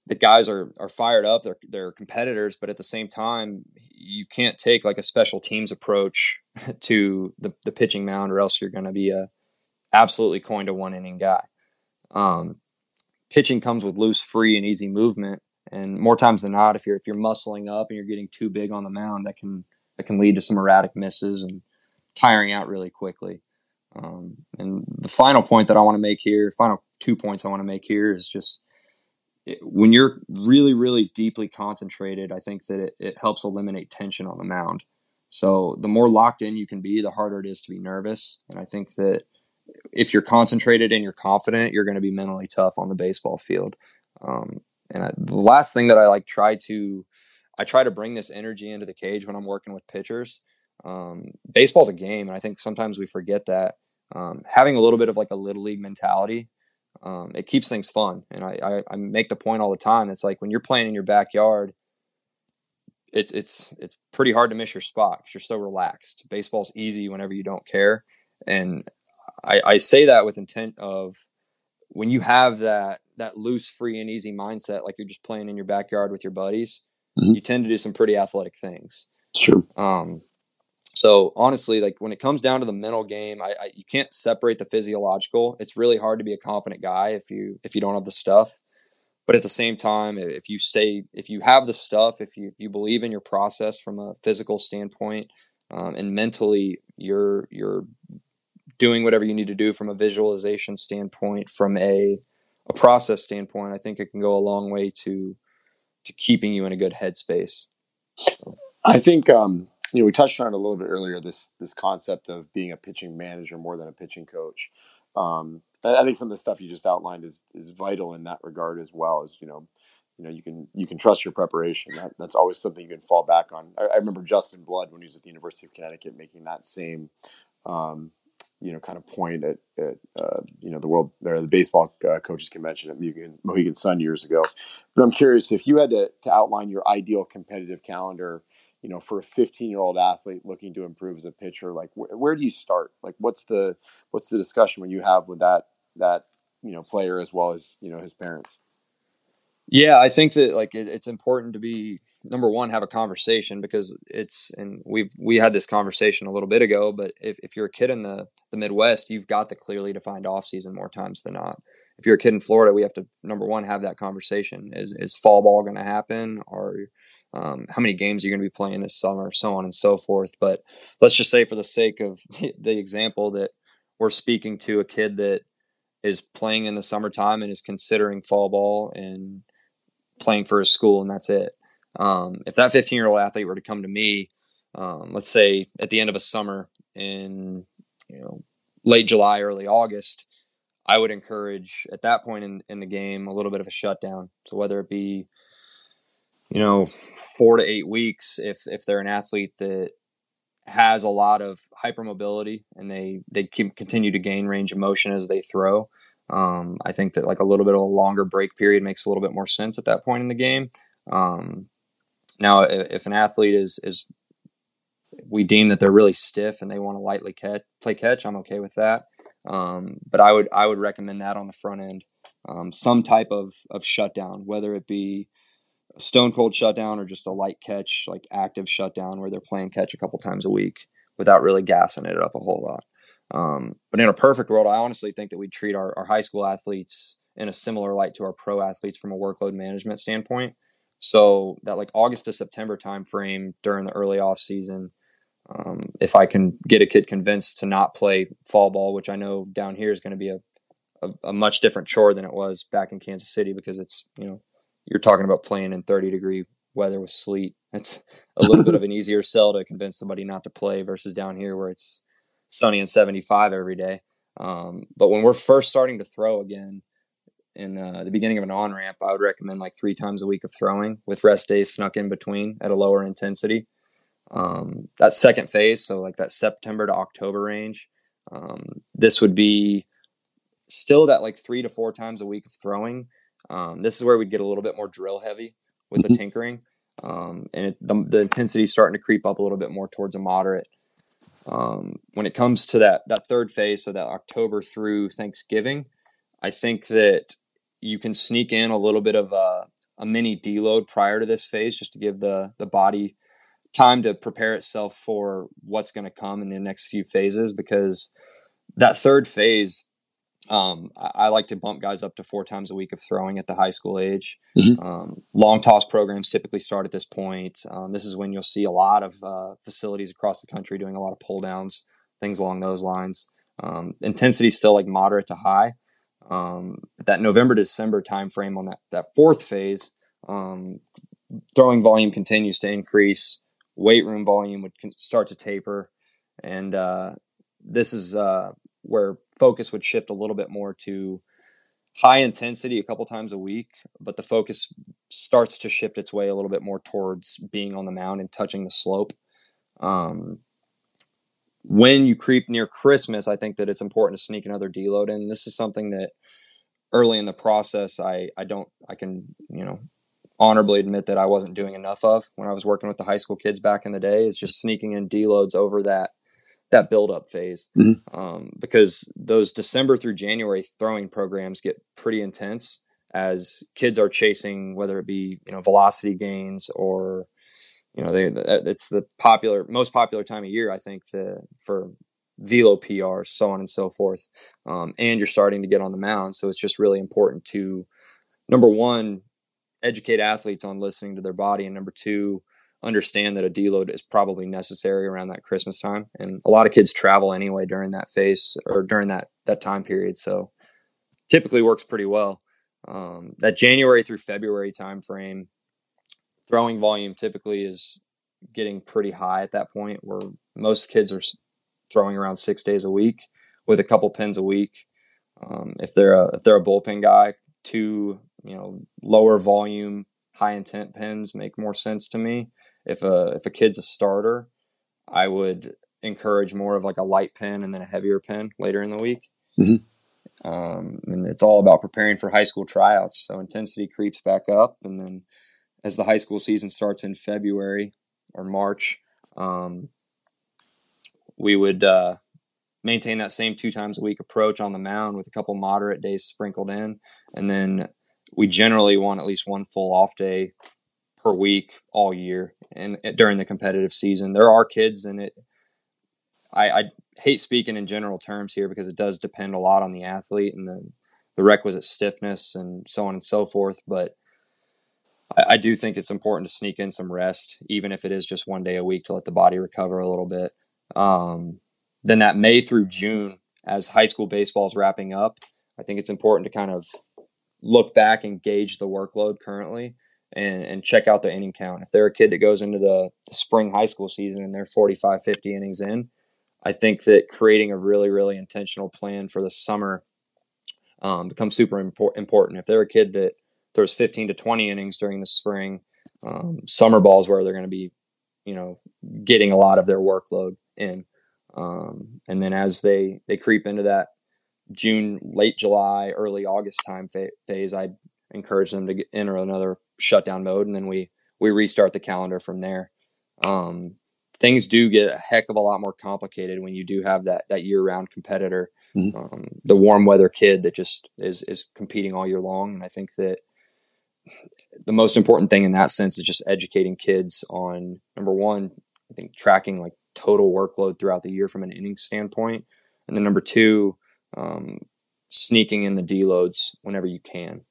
the guys are are fired up. They're they're competitors, but at the same time, you can't take like a special teams approach to the the pitching mound, or else you're going to be a absolutely coined a one inning guy. Um, pitching comes with loose, free, and easy movement, and more times than not, if you're if you're muscling up and you're getting too big on the mound, that can that can lead to some erratic misses and tiring out really quickly. Um, and the final point that I want to make here, final two points I want to make here is just it, when you're really, really deeply concentrated, I think that it, it helps eliminate tension on the mound. So the more locked in you can be, the harder it is to be nervous. And I think that if you're concentrated and you're confident, you're going to be mentally tough on the baseball field. Um, and I, the last thing that I like try to, I try to bring this energy into the cage when I'm working with pitchers. Um, baseball's a game, and I think sometimes we forget that. Um, having a little bit of like a little league mentality, um, it keeps things fun. And I, I, I make the point all the time. It's like when you're playing in your backyard, it's, it's, it's pretty hard to miss your spot because you're so relaxed. Baseball's easy whenever you don't care. And I, I say that with intent of when you have that, that loose, free and easy mindset, like you're just playing in your backyard with your buddies, mm-hmm. you tend to do some pretty athletic things. Sure. Um, So honestly, like when it comes down to the mental game, I, I you can't separate the physiological. It's really hard to be a confident guy if you if you don't have the stuff. But at the same time, if you stay, if you have the stuff, if you if you believe in your process from a physical standpoint, um, and mentally you're you're doing whatever you need to do from a visualization standpoint, from a a process standpoint, I think it can go a long way to to keeping you in a good headspace. So. I think. Um... You know, we touched on it a little bit earlier, this this concept of being a pitching manager more than a pitching coach. Um, I think some of the stuff you just outlined is is vital in that regard as well. As you know, you know, you can you can trust your preparation. That, that's always something you can fall back on. I, I remember Justin Blood when he was at the University of Connecticut making that same, um, you know, kind of point at, at uh, you know the world or the baseball uh, coaches convention at Mohegan, Mohegan Sun years ago. But I'm curious if you had to, to outline your ideal competitive calendar. You know, for a fifteen-year-old athlete looking to improve as a pitcher, like wh- where do you start? Like, what's the what's the discussion when you have with that that you know player as well as you know his parents? Yeah, I think that like it, it's important to be number one, have a conversation because it's and we've we had this conversation a little bit ago. But if if you're a kid in the the Midwest, you've got the clearly defined off season more times than not. If you're a kid in Florida, we have to number one have that conversation: is is fall ball going to happen? Or Um, how many games you're going to be playing this summer, so on and so forth. But let's just say for the sake of the example that we're speaking to a kid that is playing in the summertime and is considering fall ball and playing for his school, and that's it. Um, if that fifteen-year-old athlete were to come to me, um, let's say at the end of a summer in you know late July, early August, I would encourage at that point in, in the game a little bit of a shutdown. So whether it be you know, four to eight weeks if if they're an athlete that has a lot of hypermobility and they, they keep, continue to gain range of motion as they throw. Um, I think that like a little bit of a longer break period makes a little bit more sense at that point in the game. Um, now, if an athlete is, is we deem that they're really stiff and they want to lightly catch, play catch, I'm okay with that. Um, but I would I would recommend that on the front end. Um, some type of, of shutdown, whether it be stone cold shutdown or just a light catch, like active shutdown where they're playing catch a couple times a week without really gassing it up a whole lot. Um, but in a perfect world, I honestly think that we treat our, our high school athletes in a similar light to our pro athletes from a workload management standpoint. So that like August to September timeframe during the early off season, Um, if I can get a kid convinced to not play fall ball, which I know down here is going to be a, a, a much different chore than it was back in Kansas City, because it's, you know, you're talking about playing in thirty degree weather with sleet. That's a little bit of an easier sell to convince somebody not to play versus down here where it's sunny and seventy-five every day. Um, but when we're first starting to throw again in uh, the beginning of an on-ramp, I would recommend like three times a week of throwing with rest days snuck in between at a lower intensity. Um, that second phase, so like that September to October range, um, this would be still that like three to four times a week of throwing. Um, this is where we'd get a little bit more drill heavy with the tinkering. Um, and it, the, the intensity is starting to creep up a little bit more towards a moderate. Um, when it comes to that, that third phase, so that October through Thanksgiving, I think that you can sneak in a little bit of a, a mini deload prior to this phase, just to give the, the body time to prepare itself for what's going to come in the next few phases, because that third phase, um, I, I like to bump guys up to four times a week of throwing at the high school age. Mm-hmm. Um, long toss programs typically start at this point. Um, this is when you'll see a lot of uh, facilities across the country doing a lot of pull downs, things along those lines. Um, intensity is still like moderate to high. Um, that November, December timeframe on that, that fourth phase, um, throwing volume continues to increase. Weight room volume would start to taper. And, uh, this is, uh, where focus would shift a little bit more to high intensity a couple times a week, but the focus starts to shift its way a little bit more towards being on the mound and touching the slope. Um, when you creep near Christmas, I think that it's important to sneak another deload in. This is something that early in the process, I, I don't, I can, you know, honorably admit that I wasn't doing enough of when I was working with the high school kids back in the day, is just sneaking in deloads over that, that buildup phase. Mm-hmm. Um, because those December through January throwing programs get pretty intense as kids are chasing, whether it be, you know, velocity gains or, you know, they, it's the popular, most popular time of year, I think, the, for velo P R, so on and so forth. Um, and you're starting to get on the mound. So it's just really important to, number one, educate athletes on listening to their body, and number two, understand that a deload is probably necessary around that Christmas time. And a lot of kids travel anyway during that phase or during that that time period, so typically works pretty well. Um, that January through February time frame, throwing volume typically is getting pretty high at that point, where most kids are throwing around six days a week with a couple pins a week. Um, if they're a, if they're a bullpen guy, two, you know, lower volume, high intent pins make more sense to me. If a, if a kid's a starter, I would encourage more of like a light pin and then a heavier pin later in the week. Mm-hmm. Um, and it's all about preparing for high school tryouts. So intensity creeps back up. And then as the high school season starts in February or March, um, we would, uh, maintain that same two times a week approach on the mound with a couple moderate days sprinkled in. And then we generally want at least one full off day per week all year. And during the competitive season, there are kids in it. I, I hate speaking in general terms here because it does depend a lot on the athlete and the, the requisite stiffness and so on and so forth. But I, I do think it's important to sneak in some rest, even if it is just one day a week, to let the body recover a little bit. Um, then that May through June, as high school baseball is wrapping up, I think it's important to kind of look back and gauge the workload currently and, and check out the inning count. If they're a kid that goes into the spring high school season and they're forty-five, fifty innings in, I think that creating a really, really intentional plan for the summer um, becomes super impor- important. If they're a kid that throws fifteen to twenty innings during the spring, um, summer ball is where they're going to be, you know, getting a lot of their workload in. Um, and then as they, they creep into that June, late July, early August time fa- phase, I encourage them to get, enter another shutdown mode, and then we we restart the calendar from there. Um, things do get a heck of a lot more complicated when you do have that that year-round competitor, mm-hmm. um, the warm weather kid that just is is competing all year long. And I think that the most important thing in that sense is just educating kids on, number one, I think tracking like total workload throughout the year from an inning standpoint, and then number two, um, sneaking in the deloads whenever you can,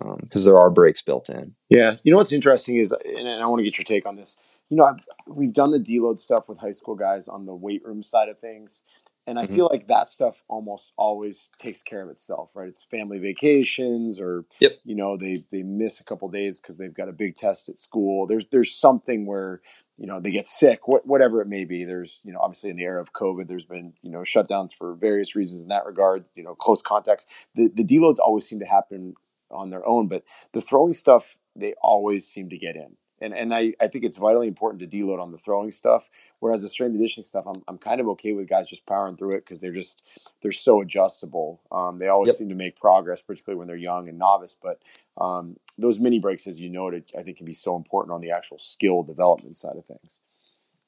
um, because there are breaks built in. Yeah. You know, what's interesting is, and I want to get your take on this, you know, I've, we've done the deload stuff with high school guys on the weight room side of things. And I mm-hmm. feel like that stuff almost always takes care of itself, right? It's family vacations or, yep. you know, they, they miss a couple of days because they've got a big test at school. There's, there's something where, you know, they get sick, wh- whatever it may be. There's, you know, obviously in the era of COVID, there's been, you know, shutdowns for various reasons in that regard, you know, close contacts. The, the deloads always seem to happen on their own, but the throwing stuff, they always seem to get in. And and I, I think it's vitally important to deload on the throwing stuff, whereas the strength and conditioning stuff, I'm I'm kind of okay with guys just powering through it because they're just they're so adjustable. Um, they always yep. seem to make progress, particularly when they're young and novice. But um, those mini breaks, as you noted, I think can be so important on the actual skill development side of things.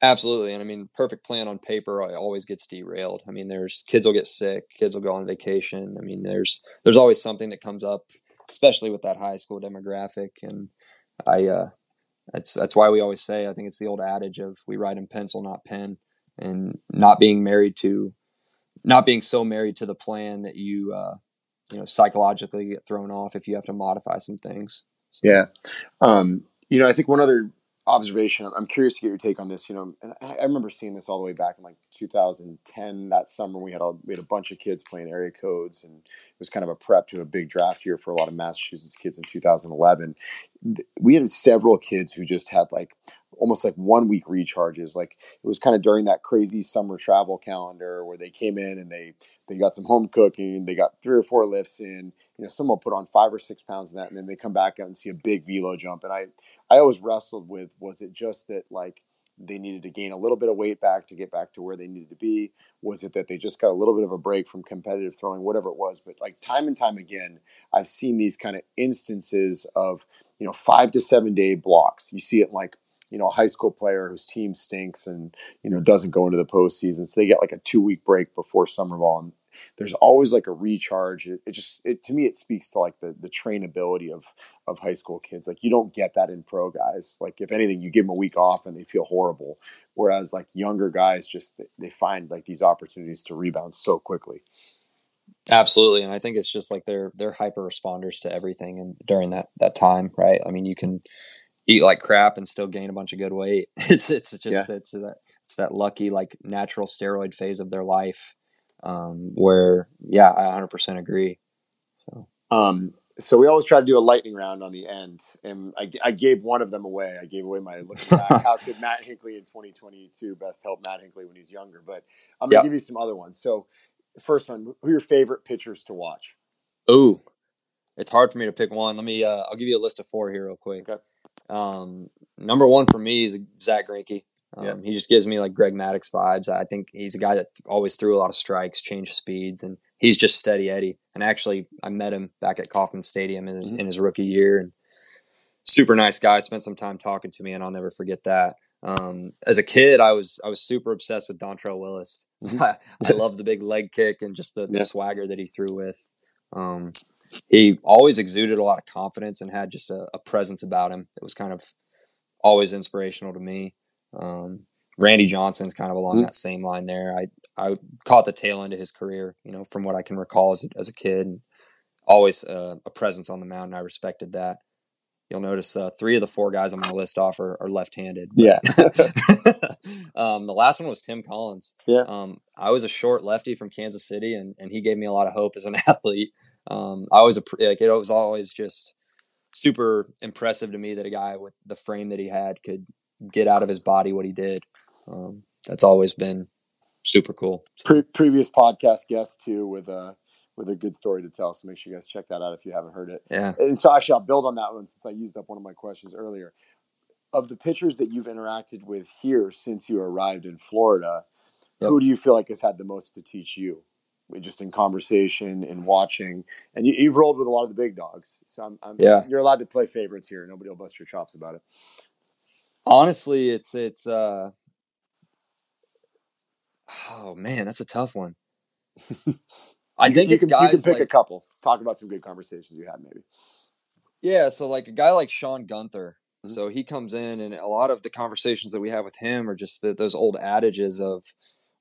Absolutely, and I mean, perfect plan on paper always gets derailed. I mean, there's kids will get sick, kids will go on vacation. I mean, there's there's always something that comes up, especially with that high school demographic, and I. Uh, That's that's why we always say, I think it's the old adage of we write in pencil, not pen, and not being married to, not being so married to the plan that you, uh, you know, psychologically get thrown off if you have to modify some things. So. Yeah. Um, you know, I think one other observation, I'm curious to get your take on this, you know, and I, I remember seeing this all the way back in like two thousand ten, that summer we had a, we had a bunch of kids playing area codes, and it was kind of a prep to a big draft year for a lot of Massachusetts kids in two thousand eleven. We had several kids who just had like almost like one week recharges. Like it was kind of during that crazy summer travel calendar where they came in and they, they got some home cooking, they got three or four lifts in, you know, someone put on five or six pounds in that, and then they come back out and see a big velo jump. And I, I always wrestled with, was it just that like they needed to gain a little bit of weight back to get back to where they needed to be? Was it that they just got a little bit of a break from competitive throwing, whatever it was? But like time and time again, I've seen these kind of instances of, you know, five to seven day blocks. You see it in like, you know, a high school player whose team stinks and, you know, doesn't go into the postseason. So they get like a two week break before summer ball. And there's always like a recharge. It, it just, it, to me, it speaks to like the, the trainability of, of high school kids. Like you don't get that in pro guys. Like if anything, you give them a week off and they feel horrible. Whereas like younger guys, just, they find like these opportunities to rebound so quickly. Absolutely. And I think it's just like they're, they're hyper responders to everything. And during that, that time, right. I mean, you can eat like crap and still gain a bunch of good weight. It's, it's just, yeah. it's that, it's that lucky, like natural steroid phase of their life. Um, where, yeah, I one hundred percent agree. So, um, so we always try to do a lightning round on the end, and I, I gave one of them away. I gave away my look back. How could Matt Hinckley in twenty twenty-two best help Matt Hinckley when he was younger? But I'm gonna yep. give you some other ones. So, first one, who are your favorite pitchers to watch? Ooh, it's hard for me to pick one. Let me. Uh, I'll give you a list of four here real quick. Okay. Um, number one for me is Zach Greinke. Um, yeah. He just gives me like Greg Maddux vibes. I think he's a guy that always threw a lot of strikes, changed speeds, and he's just steady Eddie. And actually, I met him back at Kauffman Stadium in, mm-hmm. in his rookie year. And super nice guy. Spent some time talking to me, and I'll never forget that. Um, as a kid, I was I was super obsessed with Dontrell Willis. I, I loved the big leg kick and just the, the yeah. swagger that he threw with. Um, he always exuded a lot of confidence and had just a, a presence about him that was kind of always inspirational to me. Um, Randy Johnson's kind of along mm-hmm. that same line there. I, I caught the tail end of his career, you know, from what I can recall as a, as a kid, and always uh, a presence on the mound. And I respected that. You'll notice uh, three of the four guys I'm going to list off are, are left-handed. But, yeah. um, the last one was Tim Collins. Yeah. Um, I was a short lefty from Kansas City, and, and he gave me a lot of hope as an athlete. Um, I was a, like, it was always just super impressive to me that a guy with the frame that he had could get out of his body what he did. Um, that's always been super cool. Pre- previous podcast guest too, with a with a good story to tell. So make sure you guys check that out if you haven't heard it. Yeah. And so actually, I'll build on that one since I used up one of my questions earlier. Of the pitchers that you've interacted with here since you arrived in Florida, yep. who do you feel like has had the most to teach you? Just in conversation and watching, and you, you've rolled with a lot of the big dogs. So I'm, I'm yeah. you're allowed to play favorites here. Nobody will bust your chops about it. Honestly, it's, it's, uh, oh man, that's a tough one. I you, think you it's can, guys you can pick like, a couple, talk about some good conversations you had maybe. Yeah. So like a guy like Sean Gunther. Mm-hmm. So he comes in, and a lot of the conversations that we have with him are just the, those old adages of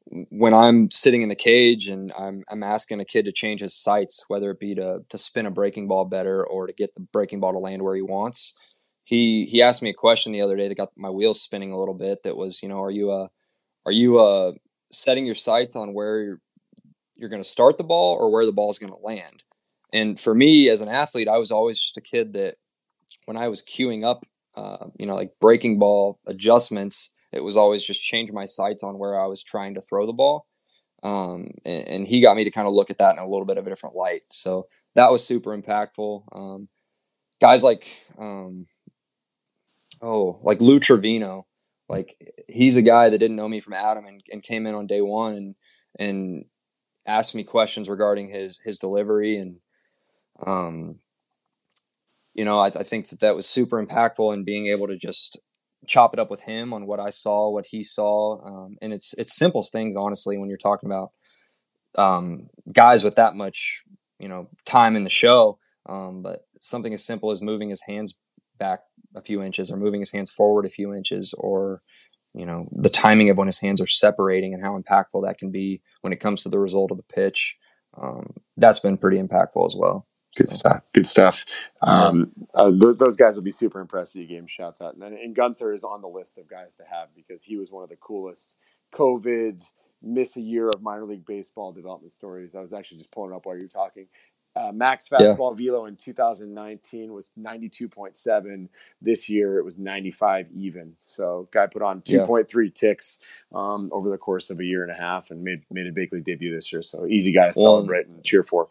when I'm sitting in the cage and I'm, I'm asking a kid to change his sights, whether it be to, to spin a breaking ball better or to get the breaking ball to land where he wants. he he asked me a question the other day that got my wheels spinning a little bit. That was, you know, are you uh are you uh setting your sights on where you're, you're going to start the ball or where the ball is going to land? And for me as an athlete, I was always just a kid that when I was queuing up, uh, you know, like breaking ball adjustments, it was always just change my sights on where I was trying to throw the ball. Um, and, and he got me to kind of look at that in a little bit of a different light. So that was super impactful. Um, guys like, um, oh, like Lou Trevino, like he's a guy that didn't know me from Adam and, and came in on day one and, and asked me questions regarding his, his delivery. And, um, you know, I, I think that that was super impactful in being able to just chop it up with him on what I saw, what he saw. Um, and it's, it's simple things, honestly, when you're talking about, um, guys with that much, you know, time in the show. Um, but something as simple as moving his hands back a few inches or moving his hands forward a few inches, or, you know, the timing of when his hands are separating and how impactful that can be when it comes to the result of the pitch. Um, that's been pretty impactful as well. Good so. stuff. Good stuff. Um, yeah. uh, th- those guys will be super impressed that you gave him shouts out. And, and Gunther is on the list of guys to have because he was one of the coolest COVID miss a year of minor league baseball development stories. I was actually just pulling it up while you were talking. Uh, max fastball yeah. velo in two thousand nineteen was ninety-two point seven. This year it was ninety-five even. So guy put on two point three yeah. ticks um, over the course of a year and a half and made made a big league debut this year. So easy guy to well, celebrate and cheer for.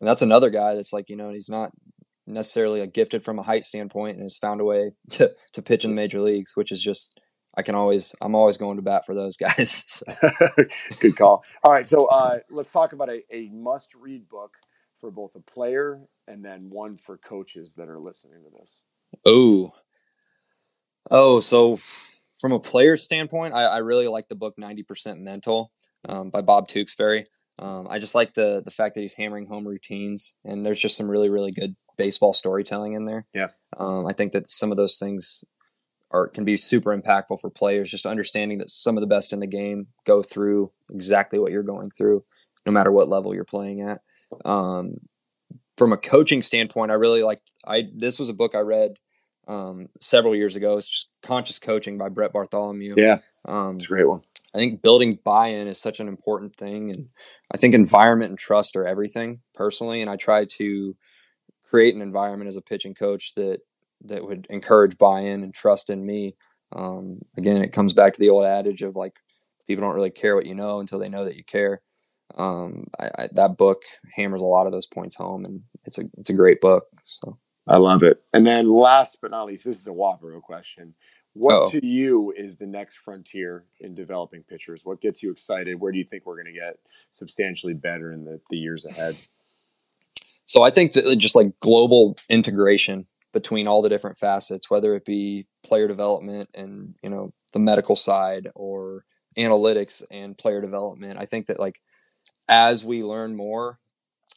And that's another guy that's like, you know, he's not necessarily like gifted from a height standpoint and has found a way to, to pitch in the major leagues, which is just I can always, I'm always going to bat for those guys. So. Good call. All right. So uh, let's talk about a, a must read book for both a player and then one for coaches that are listening to this. Oh, oh, so from a player standpoint, I, I really like the book ninety percent Mental um, by Bob Tewksbury. Um, I just like the, the fact that he's hammering home routines and there's just some really, really good baseball storytelling in there. Yeah. Um, I think that some of those things are, can be super impactful for players, just understanding that some of the best in the game go through exactly what you're going through, no matter what level you're playing at. Um, from a coaching standpoint, I really liked, I, this was a book I read, um, several years ago. It's just Conscious Coaching by Brett Bartholomew. Yeah. Um, it's a great one. I think building buy-in is such an important thing. And I think environment and trust are everything personally. And I try to create an environment as a pitching coach that, that would encourage buy-in and trust in me. Um, again, it comes back to the old adage of like, people don't really care what you know until they know that you care. Um, I, I, that book hammers a lot of those points home, and it's a it's a great book. So I love it. And then last but not least, this is a whopper question. What oh. to you is the next frontier in developing pitchers? What gets you excited? Where do you think we're going to get substantially better in the, the years ahead? So I think that just like global integration between all the different facets, whether it be player development and, you know, the medical side or analytics and player development. I think that like, as we learn more,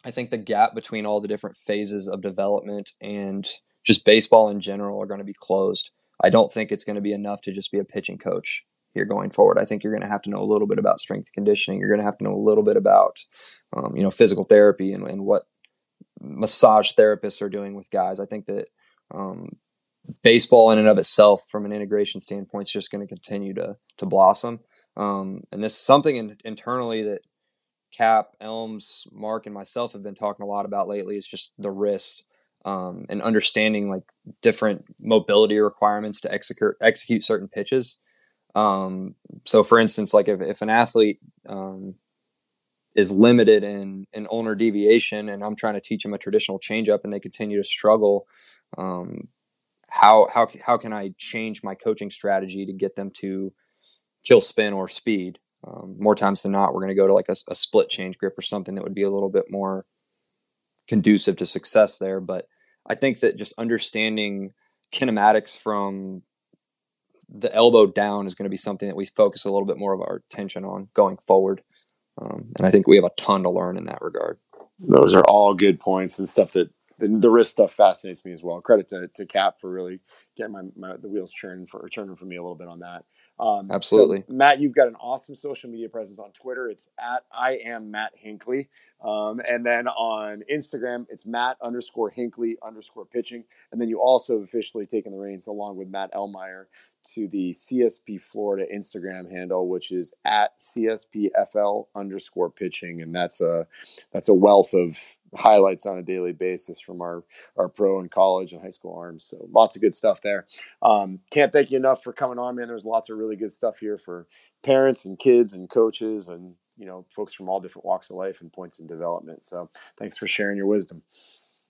I think the gap between all the different phases of development and just baseball in general are going to be closed. I don't think it's going to be enough to just be a pitching coach here going forward. I think you're going to have to know a little bit about strength conditioning. You're going to have to know a little bit about, um, you know, physical therapy and, and what massage therapists are doing with guys. I think that um, baseball in and of itself from an integration standpoint is just going to continue to to blossom. Um, and this is something in, internally that Cap, Elms, Mark, and myself have been talking a lot about lately is just the wrist um, and understanding like different mobility requirements to execute execute certain pitches. Um, so, for instance, like if, if an athlete um, is limited in an ulnar deviation, and I'm trying to teach them a traditional changeup, and they continue to struggle, um, how how how can I change my coaching strategy to get them to kill spin or speed? Um, more times than not, we're going to go to like a, a split change grip or something that would be a little bit more conducive to success there. But I think that just understanding kinematics from the elbow down is going to be something that we focus a little bit more of our attention on going forward. Um, and I think we have a ton to learn in that regard. Those are all good points and stuff that the, the wrist stuff fascinates me as well. Credit to, to Cap for really getting my, my the wheels churning for turning for me a little bit on that. Um, Absolutely. So Matt, you've got an awesome social media presence on Twitter. It's at I am Matt Hinckley. Um, and then on Instagram, it's Matt underscore Hinckley underscore pitching. And then you also have officially taken the reins along with Matt Elmeyer to the C S P Florida Instagram handle, which is at C S P F L underscore pitching. And that's a, that's a wealth of highlights on a daily basis from our, our pro and college and high school arms. So lots of good stuff there. Um, can't thank you enough for coming on, man. There's lots of really good stuff here for parents and kids and coaches and, you know, folks from all different walks of life and points in development. So thanks for sharing your wisdom.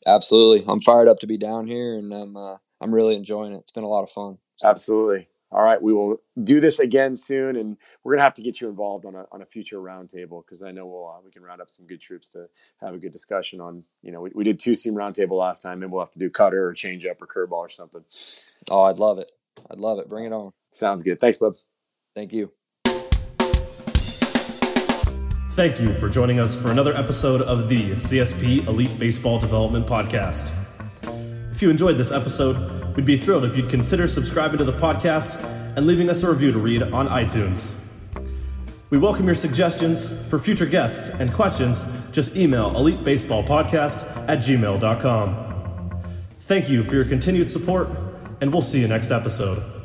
Absolutely. I'm fired up to be down here, and I'm, uh, I'm really enjoying it. It's been a lot of fun. So. Absolutely. All right. We will do this again soon, and we're going to have to get you involved on a, on a future roundtable, because I know we'll, uh, we can round up some good troops to have a good discussion on, you know, we, we did two seam roundtable last time, and we'll have to do cutter or change up or curveball or something. Oh, I'd love it. I'd love it. Bring it on. Sounds good. Thanks, bub. Thank you. Thank you for joining us for another episode of the C S P Elite Baseball Development Podcast. If you enjoyed this episode, we'd be thrilled if you'd consider subscribing to the podcast and leaving us a review to read on iTunes. We welcome your suggestions for future guests and questions. Just email elitebaseballpodcast at gmail dot com. Thank you for your continued support, and we'll see you next episode.